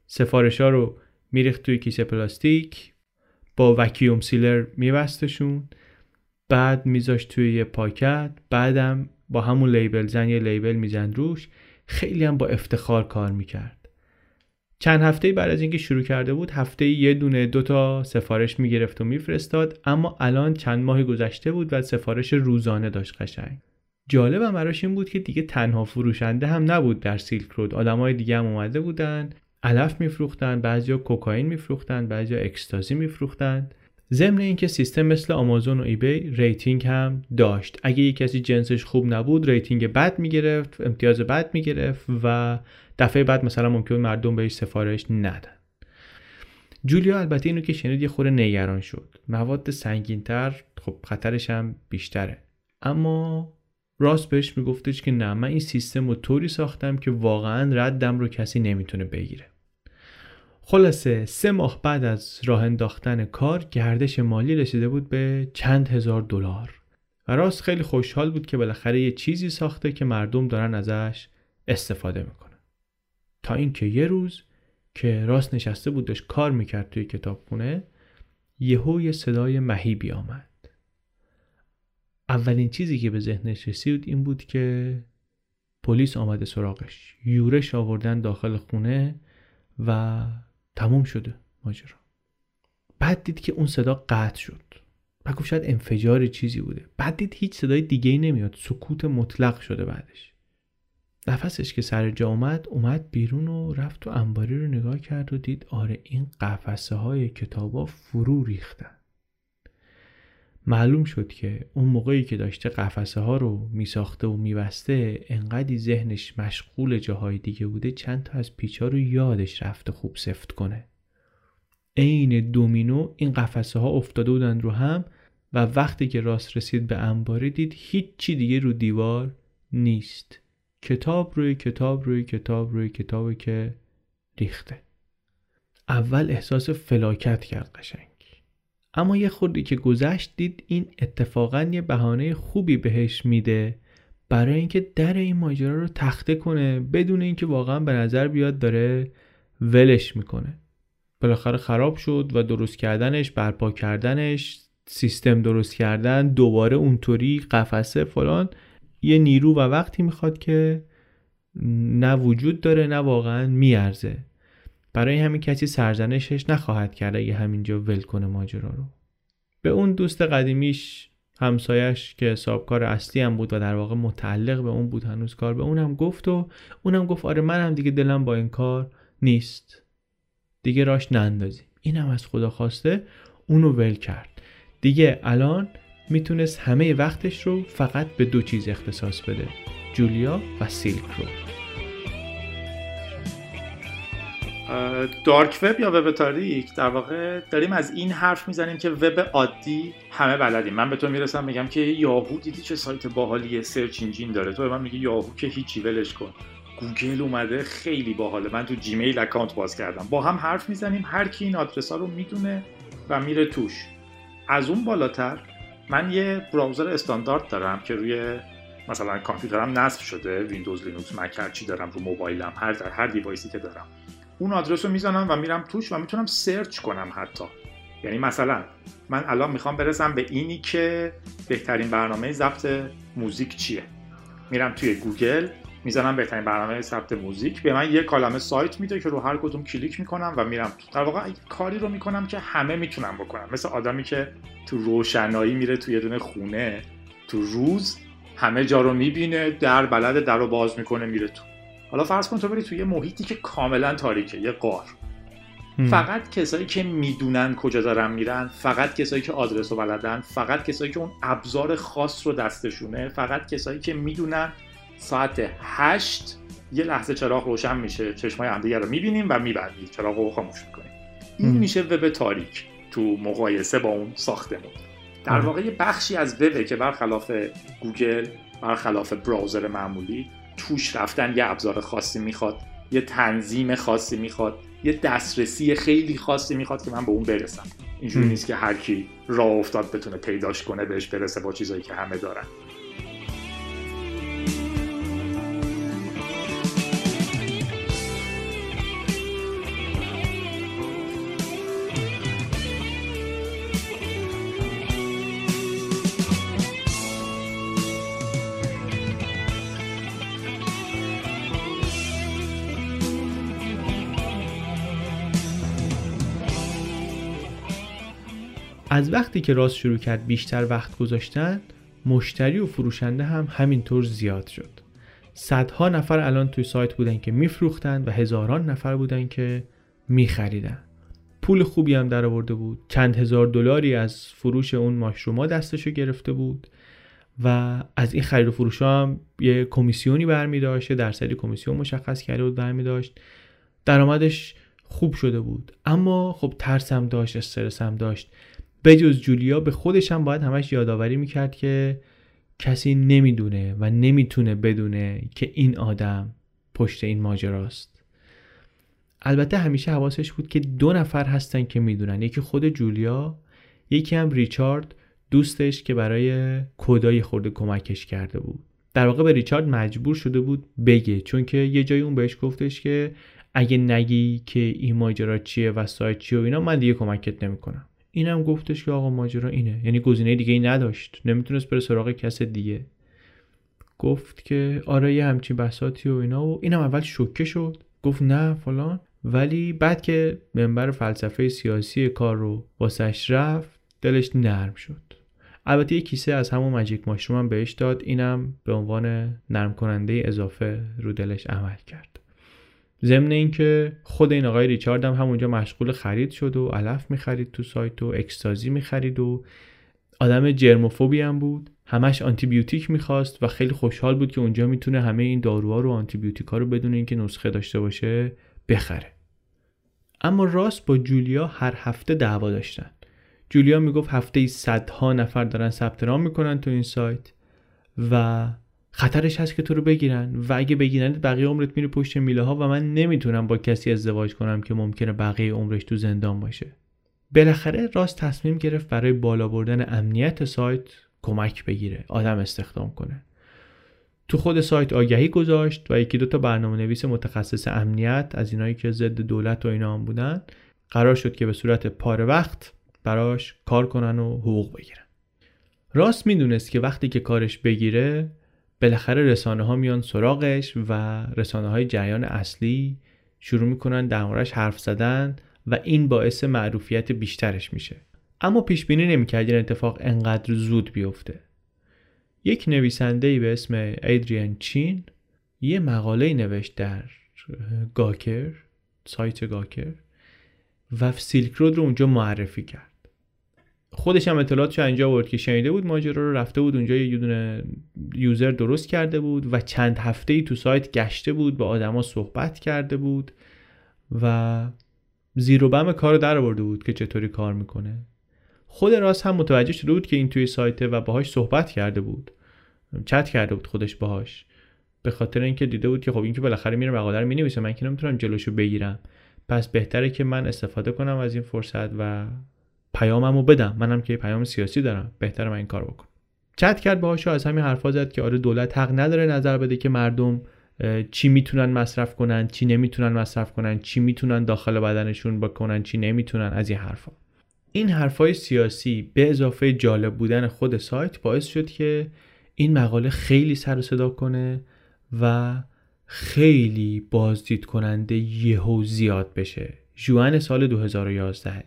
سفارشا رو میریخت توی کیسه پلاستیک، با وکیوم سیلر میبستشون، بعد میذاشت توی یه پاکت، بعدم با همون لیبل زن یه لیبل میزد روش. خیلی هم با افتخار کار میکرد. چند هفته بعد از اینکه شروع کرده بود هفته یه دونه دوتا سفارش میگرفت و میفرستاد، اما الان چند ماه گذشته بود و سفارش روزانه داشت قشنگ. جالبم براش این بود که دیگه تنها فروشنده هم نبود در سیلک رود، آدمای دیگه هم اومده بودن، علف میفروختن، بعضیا کوکائین میفروختن، بعضیا اکستازی میفروختن. ضمن اینکه سیستم مثل آمازون و ایبی ریتینگ هم داشت. اگه یک کسی جنسش خوب نبود ریتینگ بد میگرفت، امتیاز بد میگرفت و دفعه بعد مثلا ممکن مردم بهش سفارش ندن. جولیا البته اینو که شنید یه خورده نگران شد. مواد سنگین‌تر خب خطرش هم بیشتره. اما راست بهش میگفتش که نه، من این سیستم رو طوری ساختم که واقعا ردم رو کسی نمیتونه بگیره. خلاصه 3 ماه بعد از راه انداختن کار گردش مالی رسیده بود به چند هزار دلار و راست خیلی خوشحال بود که بالاخره یه چیزی ساخته که مردم دارن ازش استفاده میکنن. تا اینکه یه روز که راست نشسته بود داشت کار میکرد توی کتابخونه، یهو یه صدای مهیبی آمد. اولین چیزی که به ذهنش رسید این بود که پلیس آمده سراغش، یورش آوردن داخل خونه و تموم شده ماجرا. بعد دید که اون صدا قطع شد، بعد گفت شاید انفجار چیزی بوده. بعد دید هیچ صدای دیگه‌ای نمیاد، سکوت مطلق شده. بعدش نفسش که سر جا اومد بیرون و رفت تو انباری رو نگاه کرد و دید آره، این قفسه های کتابا فرو ریختن. معلوم شد که اون موقعی که داشته قفسه ها رو میساخته و میبسته انقدی ذهنش مشغول جاهای دیگه بوده چند تا از پیچا رو یادش رفته خوب سفت کنه. عین دومینو این قفسه ها افتاده بودن رو هم و وقتی که راست رسید به انباره دید هیچی دیگه رو دیوار نیست، کتاب روی کتاب روی کتاب روی کتابی که ریخته. اول احساس فلاکت کرد قشنگ، اما یه خوردی که گذشت دید این اتفاقا یه بهانه خوبی بهش میده برای اینکه در این ماجرا رو تخته کنه بدون اینکه واقعا به نظر بیاد داره ولش میکنه. بالاخره خراب شد و درست کردنش، برپا کردنش، سیستم درست کردن، دوباره اونطوری قفسه فلان، یه نیرو و وقتی میخواد که نه وجود داره نه واقعا میارزه. برای همین کسی سرزنشش نخواهد کرد اگه همینجا ول کنه ماجرا رو. به اون دوست قدیمیش، همسایش که حسابکار اصلی هم بود و در واقع متعلق به اون بود هنوز کار، به اونم گفت و اونم گفت آره من هم دیگه دلم با این کار نیست، دیگه راش نندازیم. اینم از خدا خواسته اونو ول کرد. دیگه الان میتونست همه وقتش رو فقط به 2 چیز اختصاص بده، جولیا و سیلک رود. دارک وب یا وب تاریک، در واقع داریم از این حرف میزنیم که وب عادی همه بلدیم. من به تو میرسم میگم که یاهو دیدی چه سایت باحالیه، سرچ انجین داره، تو به من میگی یاهو که هیچی ولش کن، گوگل اومده خیلی باحاله، من تو جیمیل اکانت باز کردم. با هم حرف میزنیم، هر کی این آدرسا رو میدونه و میره توش. از اون بالاتر من یه براوزر استاندارد دارم که روی مثلا کامپیوترم نصب شده، ویندوز، لینوکس، مک، هر چی دارم، رو موبایلم، هر دیوایسی که دارم اون آدرس رو میزنم و میرم توش و میتونم سرچ کنم حتی. یعنی مثلا من الان میخوام برسم به اینی که بهترین برنامه ضبط موزیک چیه، میرم توی گوگل میزنم بهترین برنامه ضبط موزیک، به من یه کالمه سایت میده که رو هر کدوم کلیک میکنم و میرم تو. در واقع کاری رو میکنم که همه میتونن بکنن، مثل آدمی که تو روشنایی میره توی یه دونه خونه تو روز، همه جا رو میبینه، در بلده، در رو باز میکنه میره تو. حالا فرض کن تو بری توی یه محیطی که کاملا تاریکه، یه غار. فقط کسایی که میدونن کجا دارن میرن، فقط کسایی که آدرس رو بلدن، فقط کسایی که اون ابزار خاص رو دستشونه، فقط کسایی که میدونن ساعت 8 یه لحظه چراغ روشن میشه، چشمای همدیگه رو میبینیم و میبندیم، چراغ رو خاموش میکنیم. این میشه وب تاریک تو مقایسه با اون ساختمون. در واقع یه بخشی از وبه که برخلاف گوگل، برخلاف براوزر معمولی، توش رفتن یه ابزار خاصی میخواد، یه تنظیم خاصی میخواد، یه دسترسی خیلی خاصی میخواد که من به اون برسم. اینجوری نیست که هر کی راه افتاد بتونه پیداش کنه بهش برسه با چیزایی که همه دارن. از وقتی که راست شروع کرد بیشتر وقت گذاشتن، مشتری و فروشنده هم همینطور زیاد شد. صدها نفر الان توی سایت بودن که میفروختن و هزاران نفر بودن که میخریدن. پول خوبی هم در آورده بود. چند هزار $از فروش اون ماشروما دستشو گرفته بود و از این خرید و فروش هم یه کمیسیونی برمی‌داشت، درصدی کمیسیون مشخص کرده بود برمی‌داشت. درآمدش خوب شده بود. اما خب ترسم داشت، استرسم داشت. بجز جولیا به خودش هم باید همش یادآوری میکرد که کسی نمیدونه و نمیتونه بدونه که این آدم پشت این ماجراست. البته همیشه حواسش بود که 2 نفر هستن که میدونن، یکی خود جولیا، یکی هم ریچارد دوستش که برای کدای خورده کمکش کرده بود. در واقع به ریچارد مجبور شده بود بگه، چون که یه جایی اون بهش گفتش که اگه نگی که این ماجرا چیه و سایت چیه و اینا، من دیگه کمکت نمیکنم. اینم گفتش که آقا ماجرا اینه، یعنی گزینه دیگه ای نداشت، نمیتونست بره سراغ کس دیگه. گفت که آره یه همچین بساطی و اینا، و اینم اول شوکه شد، گفت نه فلان، ولی بعد که منبر فلسفه سیاسی کار رو واسش رفت، دلش نرم شد. البته یه کیسه از همون ماجیک ماشروم هم بهش داد، اینم به عنوان نرم کننده اضافه رو دلش عمل کرد. ضمن اینکه خود این آقای ریچارد هم همونجا مشغول خرید شد و علف می‌خرید تو سایت و اکستازی می‌خرید و آدم جرموفوبی هم بود، همش آنتی بیوتیک می‌خواست و خیلی خوشحال بود که اونجا می‌تونه همه این داروها رو، آنتی بیوتیک‌ها رو بدون اینکه نسخه داشته باشه بخره. اما راس با جولیا هر هفته دعوا داشتن. جولیا میگفت هفته‌ای صدها نفر دارن ثبت نام می‌کنن تو این سایت و خطرش هست که تو رو بگیرن و اگه بگیرنت بقیه عمرت میره پشت میله ها و من نمیتونم با کسی ازدواج کنم که ممکنه بقیه عمرش تو زندان باشه. بالاخره راست تصمیم گرفت برای بالا بردن امنیت سایت کمک بگیره، آدم استخدام کنه. تو خود سایت آگهی گذاشت و یکی دوتا برنامه‌نویس متخصص امنیت از اینایی که ضد دولت و اینا هم بودن، قرار شد که به صورت پاره وقت براش کار کنن و حقوق بگیرن. راست میدونست که وقتی که کارش بگیره بالاخره رسانه ها میان سراغش و رسانه های جریان اصلی شروع میکنن در موردش حرف زدن و این باعث معروفیت بیشترش میشه. اما پیش بینی نمیکرد این اتفاق انقدر زود بیفته. یک نویسنده‌ای به اسم ادریان چین یه مقاله نوشت در گاکر، سایت گاکر، و سیلک رود رو اونجا معرفی کرد. خودش هم اطلاعاتش اینجا آورد که شنیده بود ماجرا رو، رفته بود اونجا یه دونه یوزر درست کرده بود و چند هفته‌ای تو سایت گشته بود، با آدما صحبت کرده بود و زیر و بم کارو در آورده بود که چطوری کار میکنه. خود راس هم متوجه شده بود که این توی سایته و باهاش صحبت کرده بود، چت کرده بود خودش باهاش، به خاطر اینکه دیده بود که خب این که بالاخره میره مقاله رو مینویسه، من که نمیتونم جلوشو بگیرم، پس بهتره که من استفاده کنم از این فرصت و پیاممو بدم، منم که پیام سیاسی دارم، بهتره من این کار بکنم. چت کرد باهاش، از همین حرفا زد که آره دولت حق نداره نظر بده که مردم چی میتونن مصرف کنن، چی نمیتونن مصرف کنن، چی میتونن داخل بدنشون بکنن، چی نمیتونن، از این حرفا. این حرفای سیاسی به اضافه جالب بودن خود سایت باعث شد که این مقاله خیلی سر و صدا کنه و خیلی بازدید کننده یهو زیاد بشه. ژوئن سال 2011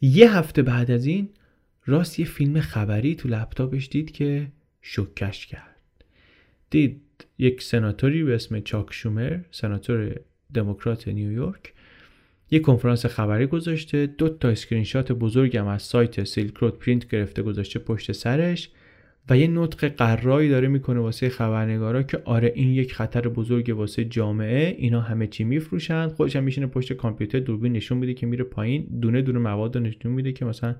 یه هفته بعد از این راست یه فیلم خبری تو لپتاپش دید که شوکش کرد. دید یک سناتوری به اسم چاک شومر، سناتور دموکرات نیویورک، یه کنفرانس خبری گذاشته، 2 تا اسکرین شات بزرگم از سایت سیلک رود پرینت گرفته گذاشته پشت سرش و یه نطق قرایی داره میکنه واسه خبرنگارا که آره این یک خطر بزرگ واسه جامعه، اینا همه چی میفروشن. خودش هم میشینه پشت کامپیوتر، دوربین نشون میده که میره پایین، دونه دونه مواد نشون میده که مثلا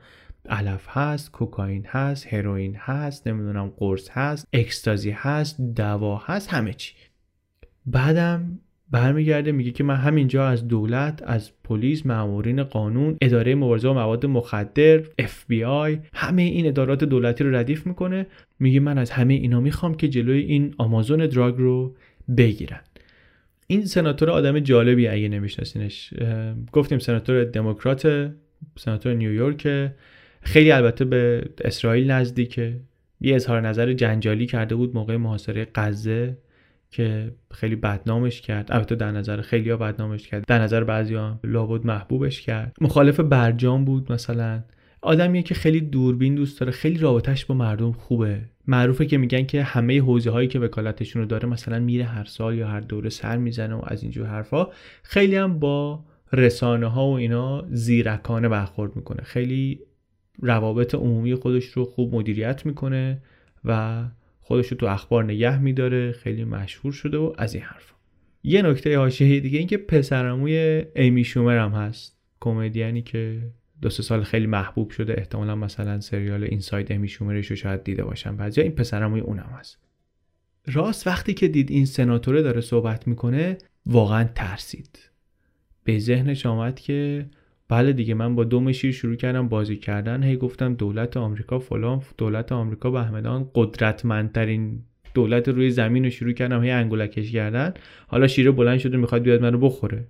علف هست، کوکائین هست، هروئین هست، نمیدونم قرص هست، اکستازی هست، دوا هست، همه چی. بعدم برمیگرده میگه که من همینجا از دولت، از پلیس، مامورین قانون، اداره مبارزه با مواد مخدر، FBI، همه این ادارات دولتی رو ردیف میکنه. میگه من از همه اینا میخوام که جلوی این آمازون دراگ رو بگیرن. این سناتور آدم جالبی اگه نمیشناسینش، گفتیم سناتور دموکرات، سناتور نیویورک، خیلی البته به اسرائیل نزدیکه. یه اظهار نظر جنجالی کرده بود موقع محاصره غزه که خیلی بدنامش کرد، البته در نظر خیلی‌ها بدنامش کرد، در نظر بعضی‌ها لابد محبوبش کرد. مخالف برجام بود مثلا، آدمیه که خیلی دوربین دوست داره، خیلی رابطه‌اش با مردم خوبه. معروفه که میگن که همه حوزه‌هایی که وکالتشون رو داره مثلا میره هر سال یا هر دوره سر میزنه و از اینجور حرفا. خیلی هم با رسانه ها و اینا زیرکانه برخورد میکنه، خیلی روابط عمومی خودش رو خوب مدیریت میکنه و خودش رو تو اخبار نگه میداره، خیلی مشهور شده و از این حرفا. یه نکته حاشیه‌ای دیگه این که پسرعموی ایمی شومر هم هست، کمدیانی که 2-3 سال خیلی محبوب شده، احتمالا مثلا سریال اینساید امی شومرش رو شاید دیده باشن، بعضی این پسرعموی اونم هست. راست وقتی که دید این سناتوره داره صحبت میکنه واقعا ترسید. به ذهنش آمد که بله دیگه، من با دم شیر شروع کردم بازی کردن، هی گفتم دولت آمریکا فلان، دولت آمریکا بهمدان قدرتمندترین دولت روی زمین رو شروع کردم هی انگولکش کردن، حالا شیر بلند شده میخواد بیاد منو بخوره.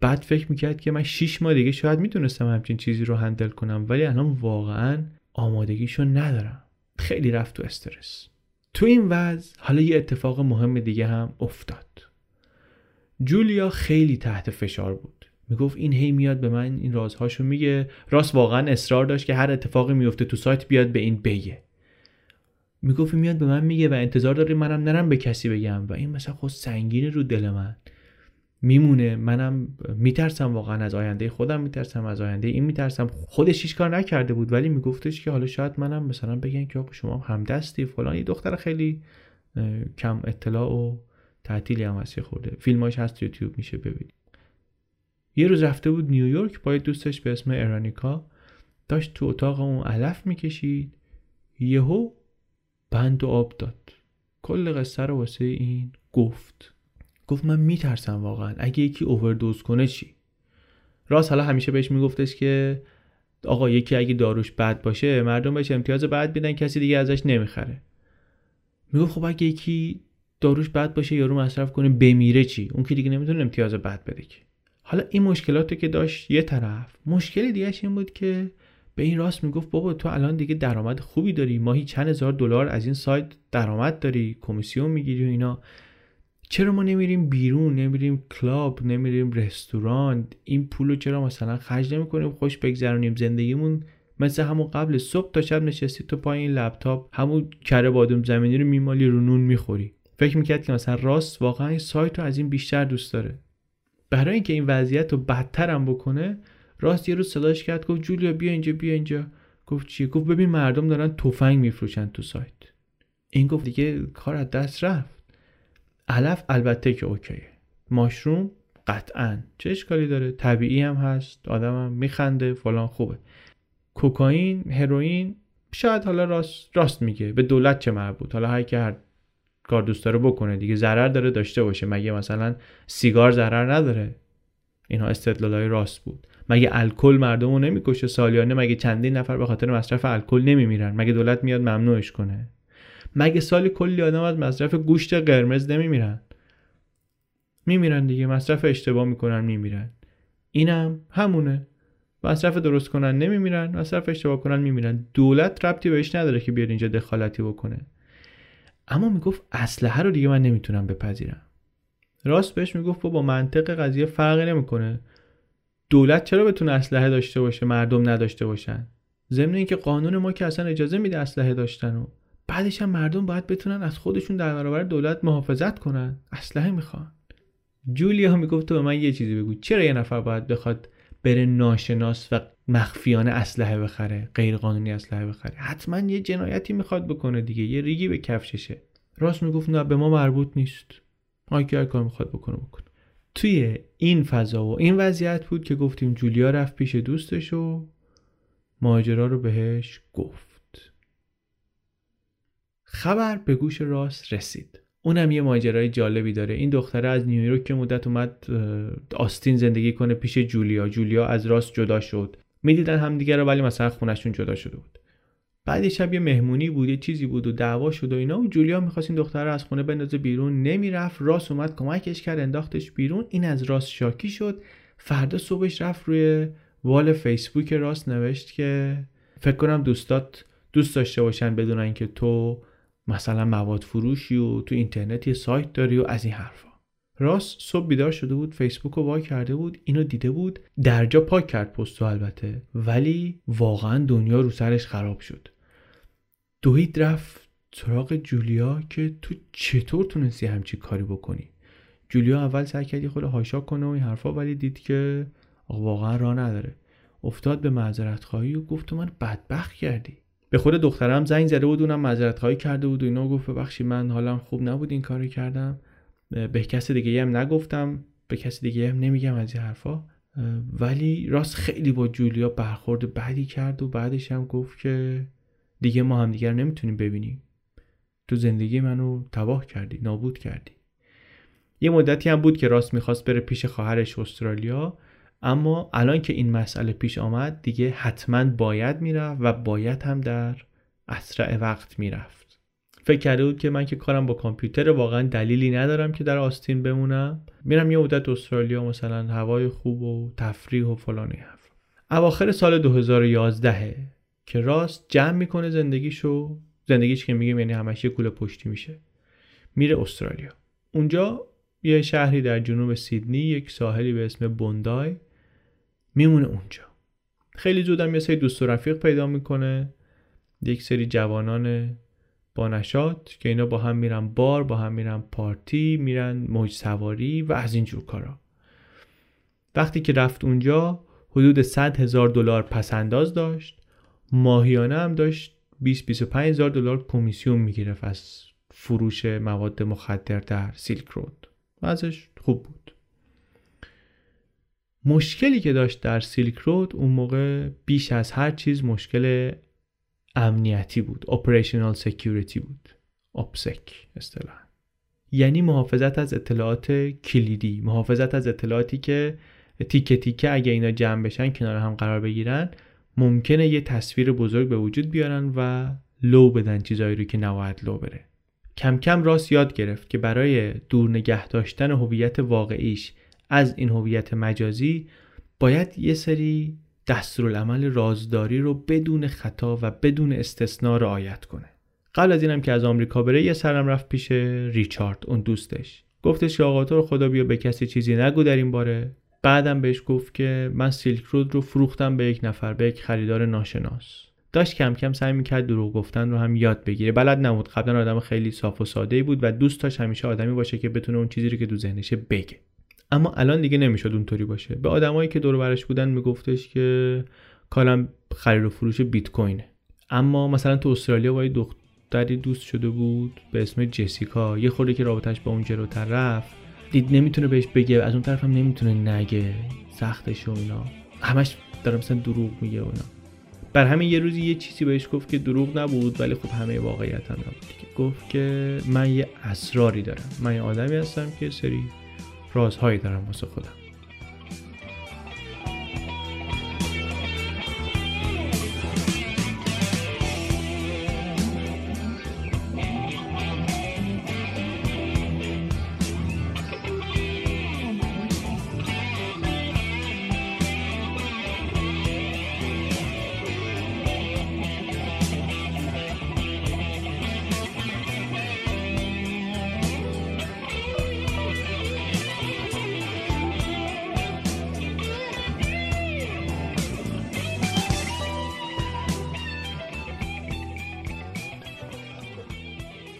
بعد فکر میکرد که من 6 ماه دیگه شاید میتونستم همچین چیزی رو هندل کنم، ولی الان واقعا آمادگیشو ندارم. خیلی رفت تو استرس. تو این وضع حالا یه اتفاق مهم دیگه هم افتاد. جولیا خیلی تحت فشار بود. میگفت این هی میاد به من این رازهاشو میگه. راست واقعا اصرار داشت که هر اتفاقی میفته تو سایت بیاد به این بگه. میگفت میاد به من میگه و انتظار داره منم نرم به کسی بگم و این مثلا خود سنگینه رو دل من میمونه. منم میترسم واقعا، از آینده خودم میترسم، از آینده این میترسم. خودش هیچ کار نکرده بود ولی میگفتش که حالا شاید منم مثلا بگن که آقا شما همدستی فلان. یه دختر خیلی کم اطلاع و تعطیلی هم هست، خورده فیلماش هست یوتیوب میشه ببینید. یه روز رفته بود نیویورک با دوستش به اسم ارانیکا، داشت تو اتاق اون علف میکشید یهو بند و آب داد. کل قصه رو واسه این گفت من میترسم واقعا، اگه یکی اووردوز کنه چی؟ راست حالا همیشه بهش میگفتش که آقا یکی اگه داروش بد باشه مردم بهش امتیاز بد میدن، کسی دیگه ازش نمیخره. میگفت خب اگه یکی داروش بد باشه یارو مصرف کنه بمیره چی؟ اون که دیگه نمیتونه امتیاز بد بده که. حالا این مشکلاتی که داشت یه طرف، مشکل دیگه اش این بود که به این راست میگفت بابا تو الان دیگه درآمد خوبی داری، ماهی چند هزار دلار از این سایت درآمد داری، کمیسیون میگیری و اینا، چرا ما نمیریم بیرون، نمیریم کلاب، نمیریم رستوران، این پولو چرا مثلا خرج نمیکنیم خوش بگذرونیم زندگیمون مثل همون قبل، صبح تا شب نشستی تو پای این لپتاپ همون کره بادوم زمینی رو میمالی رو نون میخوری. فکر میکرد که مثلا راست واقعا این سایت رو از این بیشتر دوست داره. برای اینکه این وضعیت رو بدترم بکنه راست یه روز صداش کرد، گفت جولیا بیا اینجا. گفت چی؟ گفت ببین مردم دارن تفنگ میفروشن تو سایت. این گفت دیگه کار از دست رفت. علف البته که اوکیه، ماشروم قطعاً چه اشکالی داره، طبیعی هم هست، آدمم میخنده فلان خوبه. کوکائین، هروئین شاید حالا راست میگه، به دولت چه مربوط، حالا هر کی هر کار دوست داره بکنه دیگه، ضرر داره داشته باشه، مگه مثلا سیگار ضرر نداره؟ اینا استدلالای راست بود. مگه الکل مردمو نمیکشه سالیانه؟ مگه چندین نفر به خاطر مصرف الکل نمیمیرن؟ مگه دولت میاد ممنوعش کنه؟ مگه سال کلی آدم از مصرف گوشت قرمز نمیمیرن؟ میمیرن دیگه، مصرف اشتباه میکنن میمیرن. اینم همونه، مصرف درست کنن نمیمیرن، مصرف اشتباه کنن میمیرن. دولت ربطی بهش نداره که بیاد اینجا دخالتی بکنه. اما میگفت اسلحه رو دیگه من نمیتونم بپذیرم. راست بهش میگفت با منطق قضیه فرقی نمیکنه، دولت چرا بتونه اسلحه داشته باشه مردم نداشته باشن؟ ضمن اینکه قانون ما که اصلا اجازه میده اسلحه داشتن و بعدش هم مردم باید بتونن از خودشون در برابر دولت محافظت کنن، اسلحه میخوان. جولیا میگفت تو به من یه چیزی بگو، چرا یه نفر باید بخواد بره ناشناس و مخفیانه اسلحه بخره، غیر قانونی اسلحه بخره؟ حتما یه جنایتی میخواد بکنه دیگه، یه ریگی به کفششه. راست میگفت نه به ما مربوط نیست، هر کار میخواد بکنه بکنه. توی این فضا و این وضعیت بود که گفتیم جولیا رفت پیش دوستش و ماجرا رو بهش گفت. خبر به گوش راست رسید. اونم یه ماجرای جالبی داره. این دختره از نیویورک که مدت اومد آستین زندگی کنه پیش جولیا. جولیا از راست جدا شد. میدیدن همدیگه رو ولی مثلا خونشون جدا شده بود. بعد شب یه مهمونی بود، یه چیزی بود و دعوا شد و اینا و جولیا می‌خواست این دختره از خونه بندازه بیرون، نمیرفت. راست اومد کمکش کرد، انداختش بیرون. این از راست شاکی شد. فردا صبحش رفت روی وال فیسبوک راست نوشت که فکر کنم دوستات دوست داشته باشن بدونن که تو مثلا مواد فروشی و تو اینترنت یه سایت داری و از این حرفا. راست صبح بیدار شده بود، فیسبوک رو وا کرده بود، اینو دیده بود، درجا پاک کرد پستو البته، ولی واقعا دنیا رو سرش خراب شد. دوید رفت سراغ جولیا که تو چطور تونستی همچی کاری بکنی؟ جولیا اول سعی کرد خود هاشاک کنه و این حرفا، ولی دید که واقعا راه نداره. افتاد به معذرت خواهی و گفت تو من بدبخت کردی. به خود دخترم زنگ زده بود، اونم معذرت خواهی کرده بود و اینا، گفت ببخشید من حالم خوب نبود این کارو کردم، به کسی دیگه هم نگفتم، به کسی دیگه هم نمیگم از این حرفا. ولی راست خیلی با جولیا برخورد بدی کرد و بعدش هم گفت که دیگه ما هم دیگه رو نمیتونیم ببینیم، تو زندگی منو تباه کردی، نابود کردی. یه مدتی هم بود که راست میخواست بره پیش خواهرش استرالیا، اما الان که این مسئله پیش آمد دیگه حتما باید میرفت و باید هم در اسرع وقت میرفت. فکر کرده بود که من که کارم با کامپیوتر، واقعا دلیلی ندارم که در آستین بمونم، میرم یه مدت استرالیا، مثلا هوای خوب و تفریح و فلانی حرف. اواخر سال 2011 که راست جمع میکنه زندگیش که میگم یعنی همش یه کوله پشتی میشه، میره استرالیا. اونجا یه شهری در جنوب سیدنی، یک ساحلی به اسم بوندای، میمونه اونجا. خیلی زودم یه سری دوست و رفیق پیدا میکنه، یک سری جوانان با نشاط که اینا با هم میرن بار، با هم میرن پارتی، میرن موج سواری و از اینجور کارا. وقتی که رفت اونجا حدود $100,000 پس انداز داشت، ماهیانه هم داشت $20,000-25,000 کمیسیون میگرفت از فروش مواد مخدر در سیلک رود. ازش خوب بود. مشکلی که داشت در سیلک رود اون موقع بیش از هر چیز مشکل امنیتی بود، operational security بود، آپسک اصطلاحاً، یعنی محافظت از اطلاعات کلیدی، محافظت از اطلاعاتی که تیکه تیکه اگه اینا جمع بشن کنار هم قرار بگیرن ممکنه یه تصویر بزرگ به وجود بیارن و لو بدن چیزایی رو که نباید لو بره. کم کم راست یاد گرفت که برای دور نگه داشتن هویت واقعیش از این هویت مجازی باید یه سری دستورالعمل رازداری رو بدون خطا و بدون استثنا رعایت کنه. قبل از اینم که از آمریکا بره یه سرم رفت پیش ریچارد، اون دوستش، گفتش که آقا تو رو خدا بیا به کسی چیزی نگو در این باره. بعدم بهش گفت که من سیلک رود رو فروختم به یک نفر، به یک خریدار ناشناس. داشت کم کم سعی میکرد دروغ گفتن رو هم یاد بگیره، بلد نبود. قبلا آدم خیلی صاف و ساده‌ای بود و دوست داشت همیشه آدمی باشه که بتونه اون چیزی رو که تو ذهنشه بگه، اما الان دیگه نمیشد اونطوری باشه. به آدمایی که دور و برش بودن میگفتش که کارم خرید و فروش بیت کوینه. اما مثلا تو استرالیا با یه دختری دوست شده بود به اسم جسیکا، یه خورده که رابطش با اون جلوتر رفت، دید نمیتونه بهش بگه، از اون طرفم نمیتونه نگه، سختش و اینا، همش داره مثلا دروغ میگه و اینا. بر همین یه روزی یه چیزی بهش گفت که دروغ نبود، ولی خب همه واقعیت هم نبود. گفت که من یه اسراری دارم، من یه آدمی هستم که سری رازهایی دارم واسه خودم.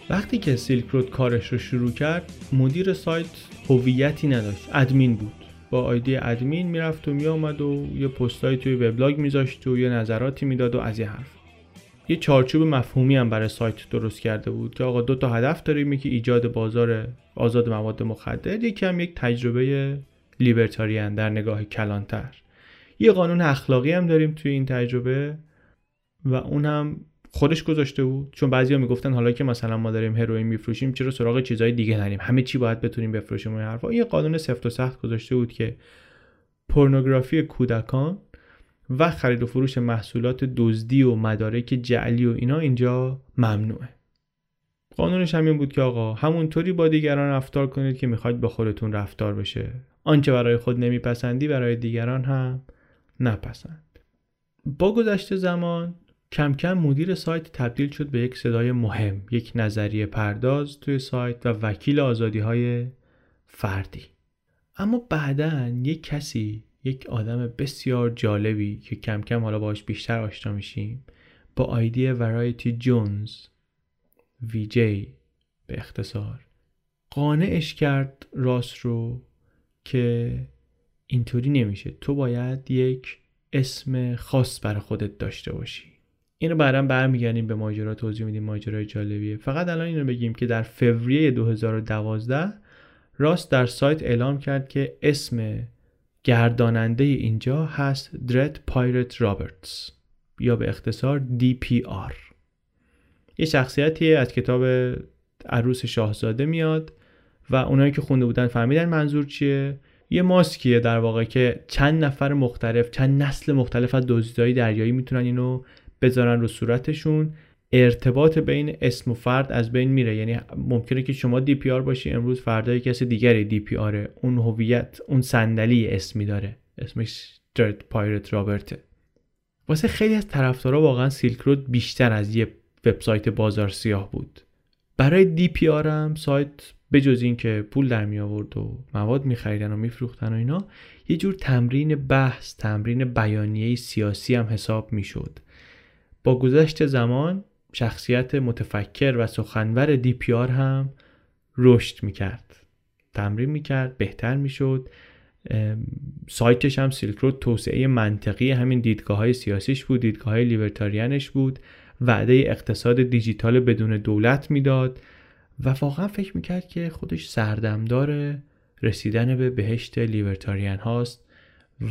وقتی که سیلک رود کارش رو شروع کرد، مدیر سایت هویتی نداشت، ادمین بود. با آیدی ادمین میرفت و میآمد و یه پستایی توی وبلاگ میذاشت و یه نظراتی میداد و از این حرف. یه چارچوب مفهومی هم برای سایت درست کرده بود که آقا دو تا هدف داریم، یکی ایجاد بازار آزاد مواد مخدر، یکی هم یک تجربه لیبرتاریان در نگاه کلانتر. یه قانون اخلاقی هم داریم توی این تجربه و اون هم خودش گذاشته بود، چون بعضیا میگفتن حالا که مثلا ما داریم هروئین میفروشیم چرا سراغ چیزای دیگه نریم، همه چی باید بتونیم بفروشیم. این حرفا. یه قانون سفت و سخت گذاشته بود که پورنوگرافی کودکان و خرید و فروش محصولات دزدی و مدارک جعلی و اینا اینجا ممنوعه. قانونش همین بود که آقا همونطوری با دیگران رفتار کنید که میخواید با خودتون رفتار بشه، آنچه برای خود نمیپسندی برای دیگران هم نپسند. با گذشت زمان کم کم مدیر سایت تبدیل شد به یک صدای مهم، یک نظریه پرداز توی سایت و وکیل آزادی‌های فردی. اما بعداً یک کسی، یک آدم بسیار جالبی که کم کم حالا باهاش بیشتر آشنا میشیم، با آیدی ورایتی جونز، وی جی به اختصار، قانعش کرد راس رو که اینطوری نمیشه، تو باید یک اسم خاص برای خودت داشته باشی. اینو بعداً برمیگردیم به ماجرا، توضیح میدیم، ماجرای جالبیه. فقط الان اینو بگیم که در فوریه 2012 راس در سایت اعلام کرد که اسم گرداننده اینجا هست Dread Pirate Roberts یا به اختصار DPR. یه شخصیتیه از کتاب عروس شاهزاده میاد و اونایی که خونده بودن فهمیدن منظور چیه. یه ماسکیه در واقع که چند نفر مختلف، چند نسل مختلف از دزدای دریایی میتونن اینو بذارن رو صورتشون. ارتباط بین اسم و فرد از بین میره، یعنی ممکنه که شما دی پی آر باشی، امروز فردا کسی دیگری دی پی آره، اون هویت، اون صندلی اسمی داره، اسمش Dread Pirate Roberts. واسه خیلی از طرفدارا واقعا سیلک رود بیشتر از یه وبسایت بازار سیاه بود. برای دی پی آر هم سایت بجز این که پول در می آورد و مواد می خریدن و می فروختن و اینا، یه جور تمرین بحث، تمرین بیانیه سیاسی هم حساب می شد. با گذشت زمان شخصیت متفکر و سخنور دی پی آر هم رشد می کرد، تمرین می کرد، بهتر می شد. سایتش هم سیلک رود توسعه منطقی همین دیدگاه های سیاسیش بود، دیدگاه های لیبرتاریانش بود، وعده اقتصاد دیجیتال بدون دولت می داد و واقعا فکر می کرد که خودش سردمدار رسیدن به بهشت لیبرتاریان هاست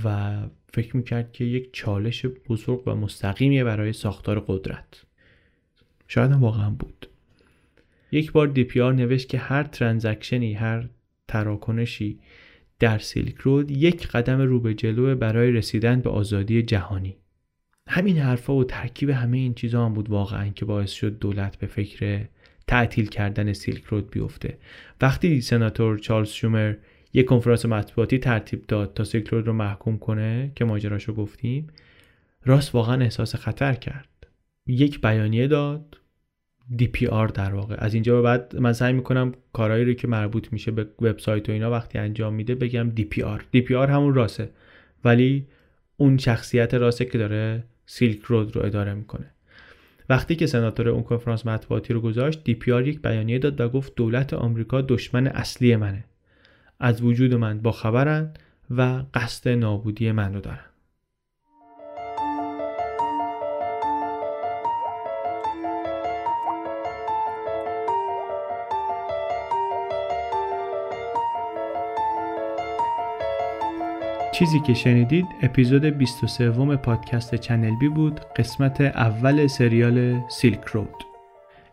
و فکر می کرد که یک چالش بزرگ و مستقیمیه برای ساختار قدرت. شاید هم واقعا بود. یک بار دی پی آر نوشت که هر ترانزکشنی، هر تراکنشی در سیلک رود یک قدم رو به جلو برای رسیدن به آزادی جهانی. همین حرفا و ترکیب همه این چیزا هم بود واقعا که باعث شد دولت به فکر تعطیل کردن سیلک رود بیفته. وقتی سناتور چارلز شومر یک کنفرانس مطبوعاتی ترتیب داد تا سیلک رود رو محکوم کنه که ماجراشو گفتیم، راست واقعا احساس خطر کرد. یک بیانیه داد، دی پی آر در واقع. از اینجا به بعد من سعی میکنم کارهایی رو که مربوط میشه به وبسایت و اینا وقتی انجام میده بگم دی پی آر. دی پی آر همون راسه، ولی اون شخصیت راسه که داره سیلک رود رو اداره میکنه. وقتی که سناتور اون کنفرانس مطبوعاتی رو گذاشت، دی پی آر یک بیانیه داد و گفت دولت آمریکا دشمن اصلی منه، از وجود من با خبرن و قصد نابودی منو دارن. چیزی که شنیدید اپیزود 23 پادکست چنل بی بود، قسمت اول سریال سیلک رود.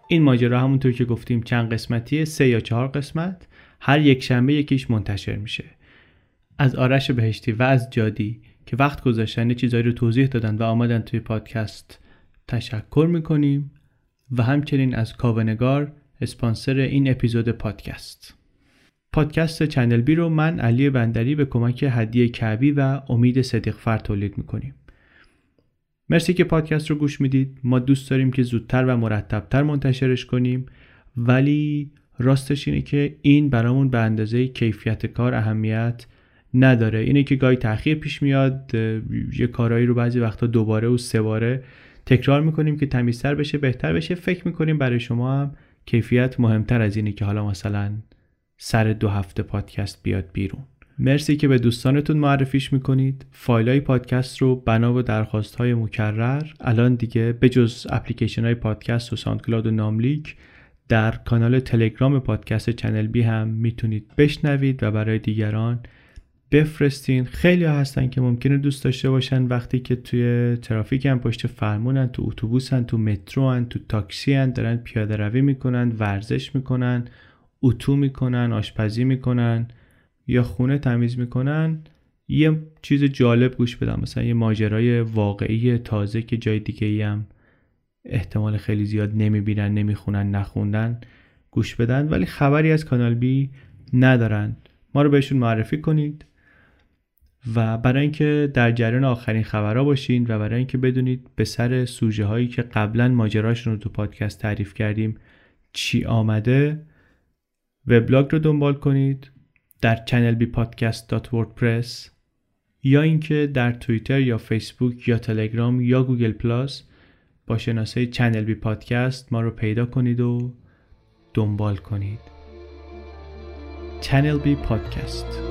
این ماجرا همونطور که گفتیم چند قسمتیه، 3 یا 4 قسمت، هر یک شنبه یکیش منتشر میشه. از آرش بهشتی و از جادی که وقت گذاشتن چیزایی رو توضیح دادن و آمدن توی پادکست تشکر میکنیم و همچنین از کاونگار اسپانسر این اپیزود پادکست. پادکست چنل بی رو من علی بندری به کمک هدیه کعبی و امید صدیقفر تولید میکنیم. مرسی که پادکست رو گوش میدید. ما دوست داریم که زودتر و مرتبتر منتشرش کنیم، ولی راستش اینه که این برامون به اندازه کیفیت کار اهمیت نداره. اینه که گاهی تأخیر پیش میاد، یه کارایی رو بعضی وقتا 2 باره و 3 باره تکرار میکنیم که تمیزتر بشه، بهتر بشه. فکر میکنیم برای شما هم کیفیت مهمتر از اینه که حالا مثلا سر 2 هفته پادکست بیاد بیرون. مرسی که به دوستانتون معرفیش میکنید. فایلای پادکست رو بنا به درخواست‌های مکرر الان دیگه بجز اپلیکیشن‌های پادکست و ساوندکلاود و ناملیک در کانال تلگرام پادکست چنل بی هم میتونید بشنوید و برای دیگران بفرستین. خیلی هستن که ممکنه دوست داشته باشن وقتی که توی ترافیک هم، پشت فرمونن، تو اتوبوسن، تو متروان، تو تاکسی ان، دارن پیاده روی میکنن، ورزش میکنن، اتو میکنن، آشپزی میکنن یا خونه تمیز میکنن، یه چیز جالب گوش بدن، مثلا یه ماجرای واقعی تازه که جای دیگه‌ای هم احتمال خیلی زیاد نمیبینن، نمیخونن، نخوندن، گوش بدن ولی خبری از کانال بی ندارن. ما رو بهشون معرفی کنید و برای اینکه در جریان آخرین خبرها باشین و برای اینکه بدونید به سر سوژه هایی که قبلا ماجراشون رو تو پادکست تعریف کردیم چی آمده، وبلاگ رو دنبال کنید در channelbpodcast.wordpress یا اینکه در توییتر یا فیسبوک یا تلگرام یا گوگل پلاس با شناسه چنل بی پادکست ما رو پیدا کنید و دنبال کنید. چنل بی پادکست